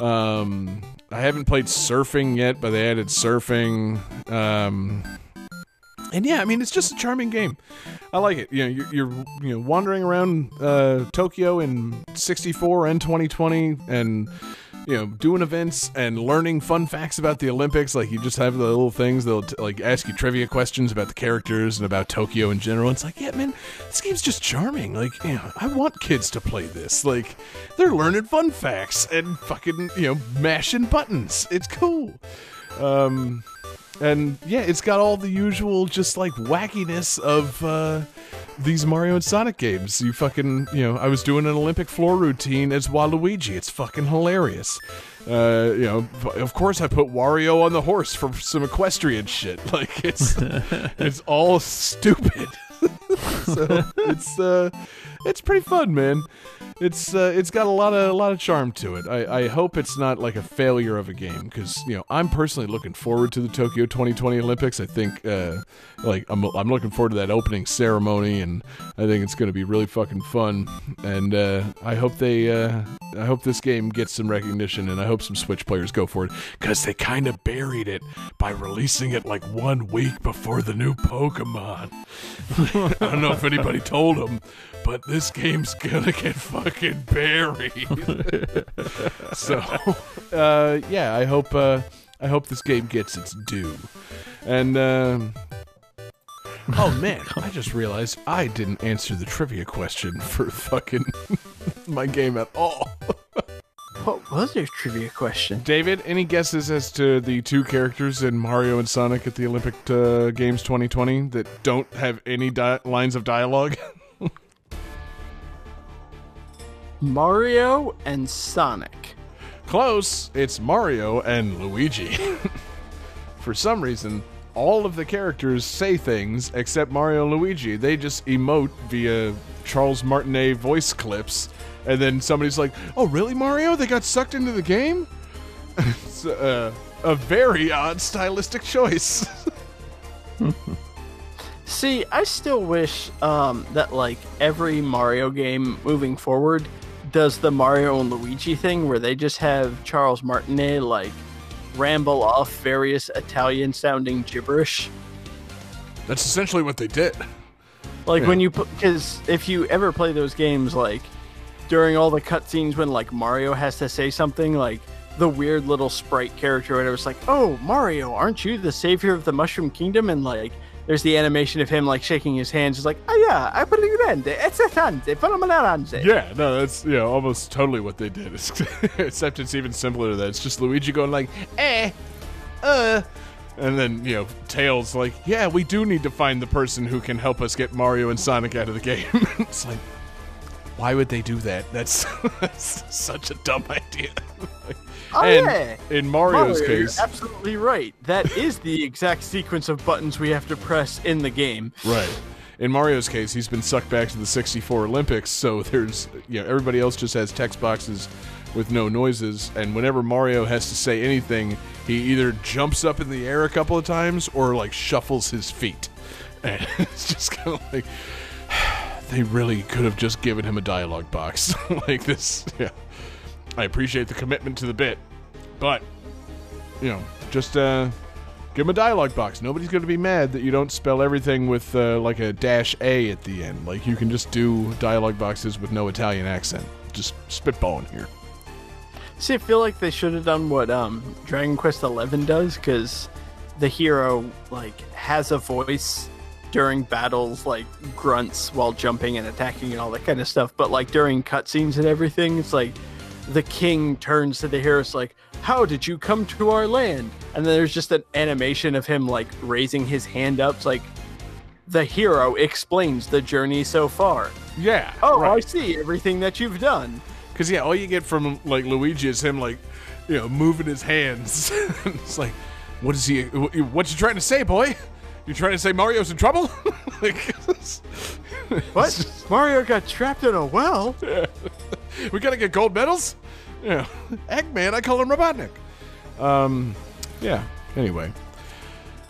Um, I haven't played surfing yet, but they added surfing. Um, And yeah, I mean, it's just a charming game. I like it. You know, you're, you're you know wandering around uh, Tokyo in sixty-four and twenty twenty, and you know doing events and learning fun facts about the Olympics. Like, you just have the little things they'll t- like ask you trivia questions about the characters and about Tokyo in general. It's like, yeah, man, this game's just charming. Like, you know, I want kids to play this. Like, they're learning fun facts and fucking you know mashing buttons. It's cool. Um. And yeah, it's got all the usual just like wackiness of uh, these Mario and Sonic games. You fucking, you know, I was doing an Olympic floor routine as Waluigi. It's fucking hilarious. Uh, you know, of course I put Wario on the horse for some equestrian shit. Like, it's it's all stupid. So it's uh, it's pretty fun, man. It's uh, it's got a lot of a lot of charm to it. I, I hope it's not like a failure of a game, because you know I'm personally looking forward to the Tokyo twenty twenty Olympics. I think uh, like I'm I'm looking forward to that opening ceremony, and I think it's going to be really fucking fun. And uh, I hope they uh, I hope this game gets some recognition, and I hope some Switch players go for it, because they kind of buried it by releasing it like one week before the new Pokemon. I don't know if anybody told them, but this game's gonna get fucked. Buried. So, uh, yeah, I hope uh, I hope this game gets its due. And um, oh man, I just realized I didn't answer the trivia question for fucking my game at all. What was your trivia question, David? Any guesses as to the two characters in Mario and Sonic at the Olympic uh, Games twenty twenty that don't have any di- lines of dialogue? Mario and Sonic. Close. It's Mario and Luigi. For some reason, all of the characters say things except Mario and Luigi. They just emote via Charles Martinet voice clips, and then somebody's like, "Oh, really, Mario? They got sucked into the game?" It's uh, a very odd stylistic choice. See, I still wish um, that like every Mario game moving forward does the Mario and Luigi thing where they just have Charles Martinet like ramble off various Italian sounding gibberish. That's essentially what they did. Like, yeah. When you because if you ever play those games, like during all the cutscenes when like Mario has to say something, like the weird little sprite character or whatever, it's like, "Oh, Mario, aren't you the savior of the Mushroom Kingdom?" And like there's the animation of him like shaking his hands. He's like, "Oh yeah, I put it grande, it's a tante, phenomenalante." Yeah, no, that's you know almost totally what they did. It's, except it's even simpler than that. It's just Luigi going like, "Eh, uh," and then you know Tails like, "Yeah, we do need to find the person who can help us get Mario and Sonic out of the game." It's like, why would they do that? That's, that's such a dumb idea. Oh, and yeah. In Mario's Mario, case, you're absolutely right. That is the exact sequence of buttons we have to press in the game. Right. In Mario's case, he's been sucked back to the sixty-four Olympics, so there's you know everybody else just has text boxes with no noises, and whenever Mario has to say anything, he either jumps up in the air a couple of times or like shuffles his feet. And it's just kind of like they really could have just given him a dialogue box like this. Yeah. I appreciate the commitment to the bit, but, you know, just uh, give him a dialogue box. Nobody's going to be mad that you don't spell everything with, uh, like, a dash A at the end. Like, you can just do dialogue boxes with no Italian accent. Just spitballing here. See, I feel like they should have done what um, Dragon Quest eleven does, because the hero, like, has a voice during battles, like, grunts while jumping and attacking and all that kind of stuff. But, like, during cutscenes and everything, it's like, the king turns to the heroes like, "How did you come to our land?" And then there's just an animation of him like raising his hand up. It's like, the hero explains the journey so far. Yeah. Oh, right. I see everything that you've done. Because yeah, all you get from like Luigi is him like, you know, moving his hands. It's like, what is he? What you trying to say, boy? You trying to say Mario's in trouble? Like, what? Just... Mario got trapped in a well. Yeah. We gotta get gold medals? Yeah. Eggman, I call him Robotnik. Um, yeah, anyway.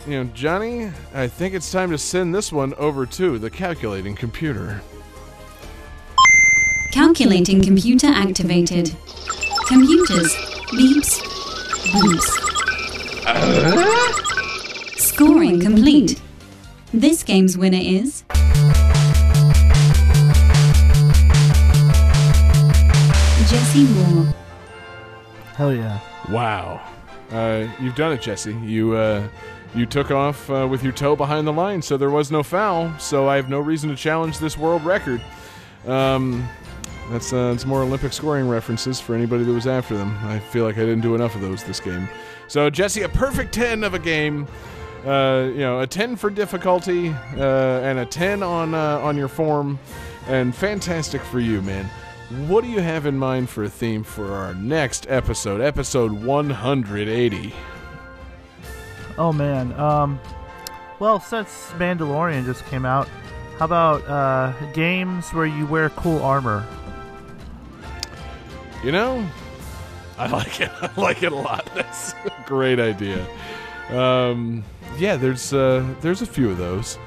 You know, Johnny, I think it's time to send this one over to the calculating computer. Calculating computer activated. Computers. Beeps. Boops. Uh? Scoring complete. This game's winner is... Jesse Moore. Hell yeah. Wow. Uh, you've done it, Jesse. You, uh... You took off uh, with your toe behind the line, so there was no foul, so I have no reason to challenge this world record. Um, that's, uh, that's more Olympic scoring references for anybody that was after them. I feel like I didn't do enough of those this game. So, Jesse, a perfect ten of a game. Uh, you know, a ten for difficulty, uh, and a ten on uh, on your form, and fantastic for you, man. What do you have in mind for a theme for our next episode, episode one hundred eighty? Oh man, um, well, since Mandalorian just came out, how about uh, games where you wear cool armor? You know, I like it. I like it a lot. That's a great idea. Um, yeah, there's uh, there's a few of those.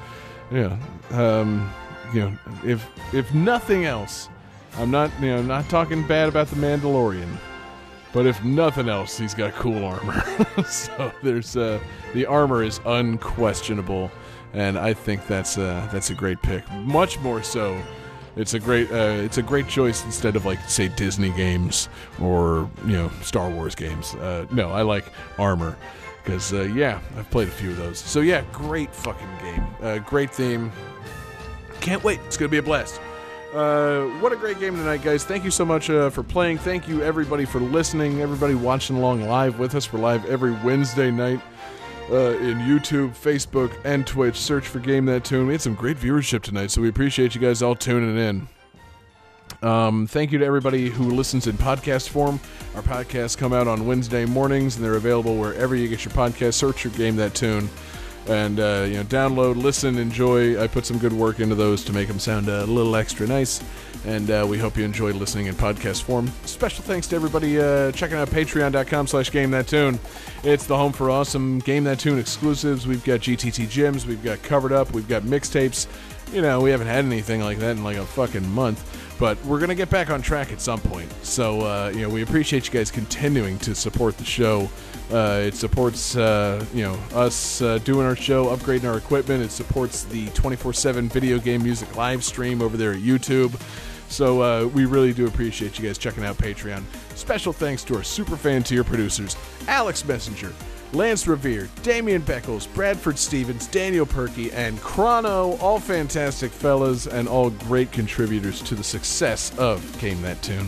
Yeah, um, you know, if if nothing else, I'm not you know not talking bad about the Mandalorian. But if nothing else, he's got cool armor. So there's uh, the armor is unquestionable, and I think that's uh, that's a great pick. Much more so, it's a great uh, it's a great choice instead of like say Disney games or you know Star Wars games. Uh, no, I like armor because uh, yeah, I've played a few of those. So yeah, great fucking game, uh, great theme. Can't wait. It's gonna be a blast. Uh, what a great game tonight, guys. Thank you so much uh, for playing. Thank you, everybody, for listening. Everybody watching along live with us. We're live every Wednesday night uh, in YouTube, Facebook, and Twitch. Search for Game That Tune. We had some great viewership tonight, so we appreciate you guys all tuning in. Um, thank you to everybody who listens in podcast form. Our podcasts come out on Wednesday mornings, and they're available wherever you get your podcast. Search for Game That Tune. And, uh, you know, download, listen, enjoy. I put some good work into those to make them sound a little extra nice. And uh, we hope you enjoy listening in podcast form. Special thanks to everybody uh, checking out patreon.com slash Game That Tune. It's the home for awesome Game That Tune exclusives. We've got G T T Gyms. We've got Covered Up. We've got mixtapes. You know, we haven't had anything like that in like a fucking month. But we're going to get back on track at some point. So, uh, you know, we appreciate you guys continuing to support the show. Uh, it supports, uh, you know, us uh, doing our show, upgrading our equipment. It supports the twenty-four seven video game music live stream over there at YouTube. So uh, we really do appreciate you guys checking out Patreon. Special thanks to our super fan tier producers, Alex Messenger, Lance Revere, Damian Beckles, Bradford Stevens, Daniel Perky, and Chrono, all fantastic fellas and all great contributors to the success of Game That Tune.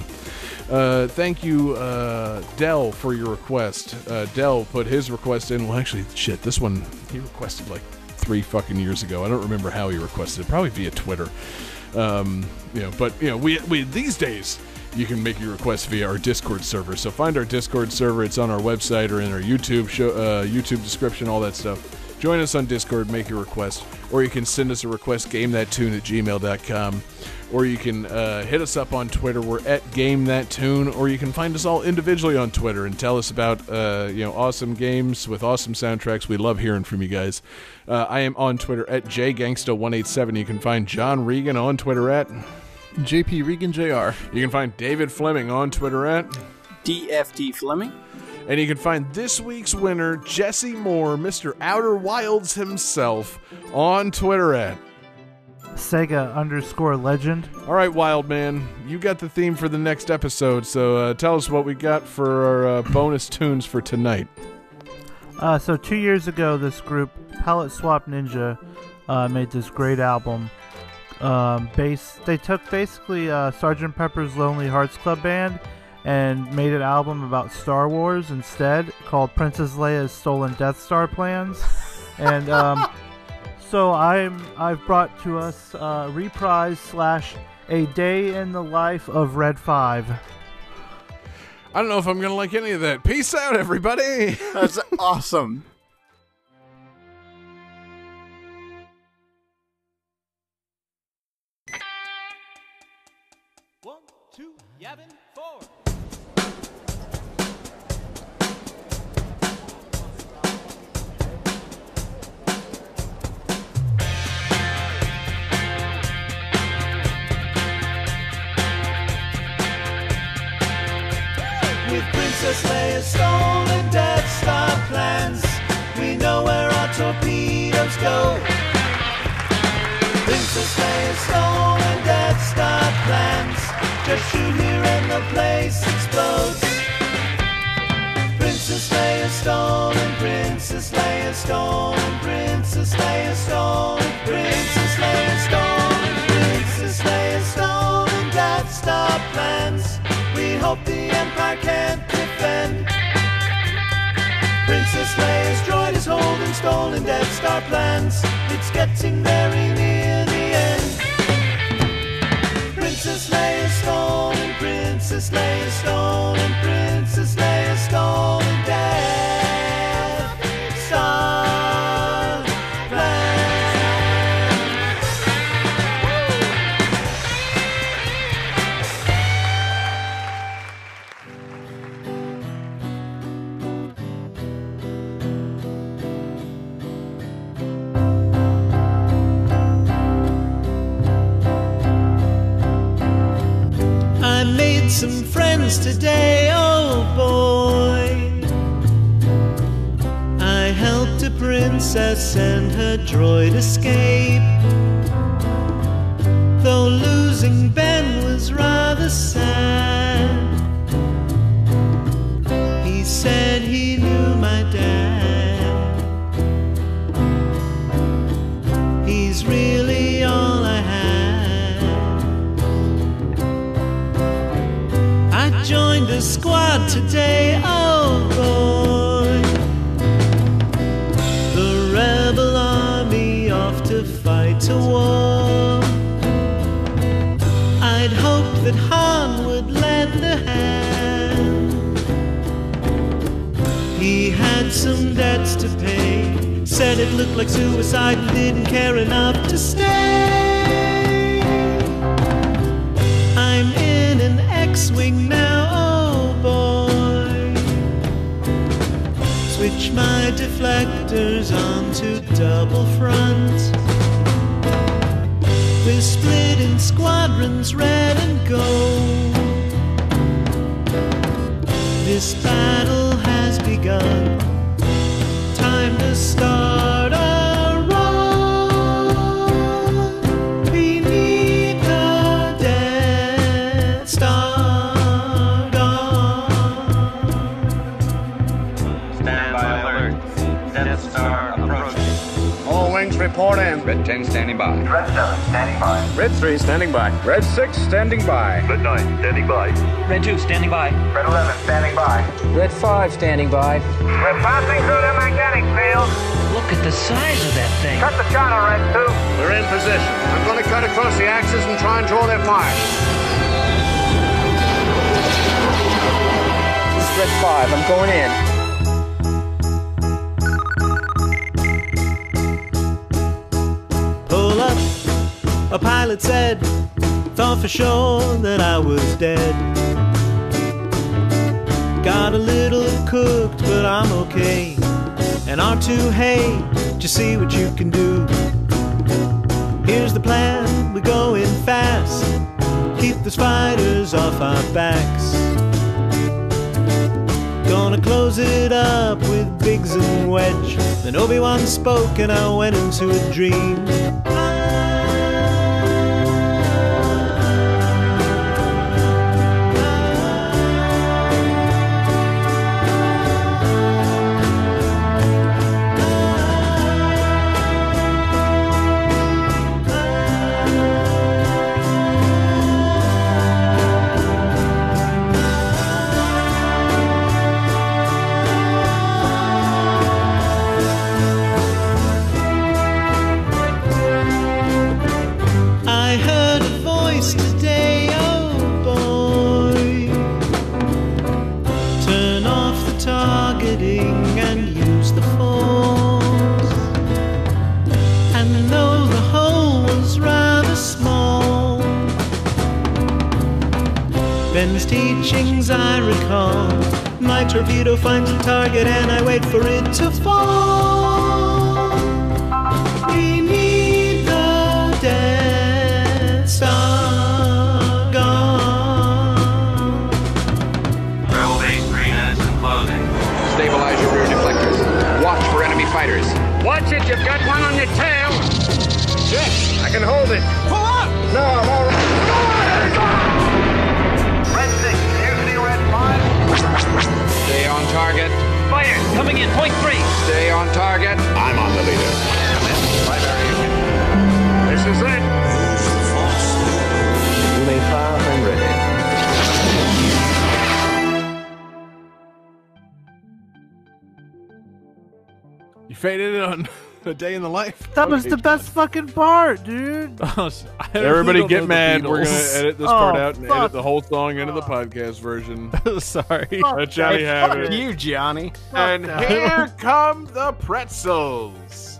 Uh, thank you, uh, Dell, for your request. Uh, Dell put his request in. Well, actually, shit, this one he requested like three fucking years ago. I don't remember how he requested it, probably via Twitter. Um, you know, but you know, we we these days. You can make your request via our Discord server. So find our Discord server. It's on our website or in our YouTube show, uh, YouTube description, all that stuff. Join us on Discord, make your request, or you can send us a request, gamethattune at gmail dot com, or you can uh, hit us up on Twitter. We're at GameThatTune, or you can find us all individually on Twitter and tell us about uh, you know awesome games with awesome soundtracks. We love hearing from you guys. Uh, I am on Twitter at J Gangsta one eighty-seven. You can find John Regan on Twitter at... J P Regan Junior You can find David Fleming on Twitter at D F D Fleming. And you can find this week's winner, Jesse Moore, Mister Outer Wilds himself, on Twitter at Sega underscore legend. All right, Wild Man, you got the theme for the next episode, so uh, tell us what we got for our uh, bonus tunes for tonight. Uh, so two years ago, this group, Palette Swap Ninja, uh, made this great album. Um, base, they took basically uh, Sergeant Pepper's Lonely Hearts Club Band and made an album about Star Wars instead, called Princess Leia's Stolen Death Star Plans. And um, so I'm I've brought to us uh, reprise slash a day in the life of Red Five. I don't know if I'm gonna like any of that. Peace out, everybody. That's awesome. Yavin four. With Princess Leia's stolen Death Star plans, we know where our torpedoes go. to slay stone and death star plans. Just shoot here and the place explodes. Princess Leia stole and Princess Leia stole and Princess Leia stole and Princess Leia stole and Princess Leia stole and Death Star plans. We hope the Empire can't defend. Princess Leia's droid is holding stolen Death Star plans. It's getting very near the end. Princess Leia stole and Princess Leia stole and Princess Leia stole and Death Star plans. I made some friends today, oh boy. I helped a princess and her droid escape. Though losing Ben was rather sad, he said he knew my dad. He's really all I had. Joined a squad today, oh boy. The rebel army off to fight a war. I'd hoped that Han would lend a hand. He had some debts to pay. Said it looked like suicide and didn't care enough to stay. I'm in an X-Wing now, oh boy. Switch my deflectors on to double front. We're split in squadrons red and gold. This battle has begun. Time to start up. Report in. Red ten standing by. Red seven standing by. Red three standing by. Red six standing by. Red nine standing by. Red two standing by. Red eleven standing by. Red five standing by. We're passing through the magnetic field. Look at the size of that thing. Cut the channel, Red two. We're in position. I'm going to cut across the axis and try and draw their fire. This is Red five. I'm going in. Pull up, a pilot said, thought for sure that I was dead. Got a little cooked, but I'm okay. And R two, hey, just see what you can do. Here's the plan, we're going fast. Keep the spiders off our backs. Gonna close it up with Biggs and Wedge. Then Obi-Wan spoke and I went into a dream. Teachings I recall. My torpedo finds a target and I wait for it to fall. We need the Death Star gone. Rebel base three minutes in closing. Stabilize your rear deflectors. Watch for enemy fighters. Watch it, you've got one on your tail. Jack, I can hold it. Pull up! No, I'm all right. Red six, mutiny red five. Stay on target. Fire, coming in, point three. Stay on target. I'm on the leader. This is it. You may fire when ready. You faded it on A Day in the Life. That was the best fucking part, dude. Everybody get mad. We're going to edit this part out and edit the whole song into the podcast version. Sorry. Let Johnny have it. Fuck you, Johnny. And here come the pretzels.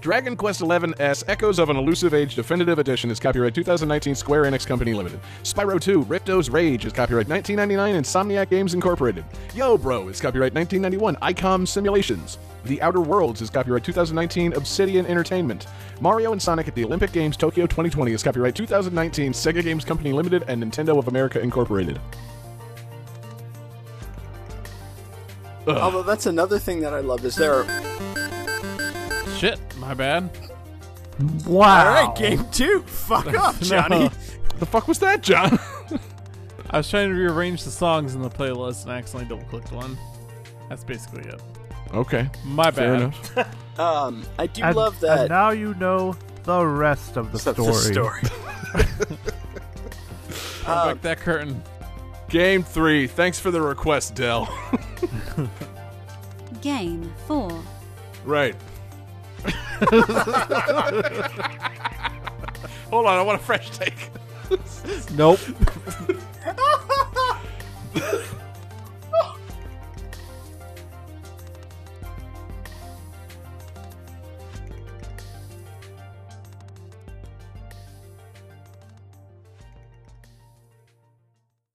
Dragon Quest eleven S, Echoes of an Elusive Age Definitive Edition is copyright two thousand nineteen Square Enix Company Limited. Spyro two, Ripto's Rage is copyright nineteen ninety-nine Insomniac Games Incorporated. Yo Bro is copyright nineteen ninety-one I COM Simulations. The Outer Worlds is copyright two thousand nineteen Obsidian Entertainment. Mario and Sonic at the Olympic Games Tokyo twenty twenty is copyright two thousand nineteen Sega Games Company Limited and Nintendo of America Incorporated. Ugh. Although that's another thing that I love is there are... Shit, my bad. Wow. Alright, game two. Fuck up, Johnny. No. The fuck was that, John? I was trying to rearrange the songs in the playlist and I accidentally double-clicked one. That's basically it. Okay. My bad. Fair enough. um, I do and, love that. And now you know the rest of the That's story. The story. I'll um, back that curtain. Game three. Thanks for the request, Dell. Game four. Right. Hold on, I want a fresh take. Nope.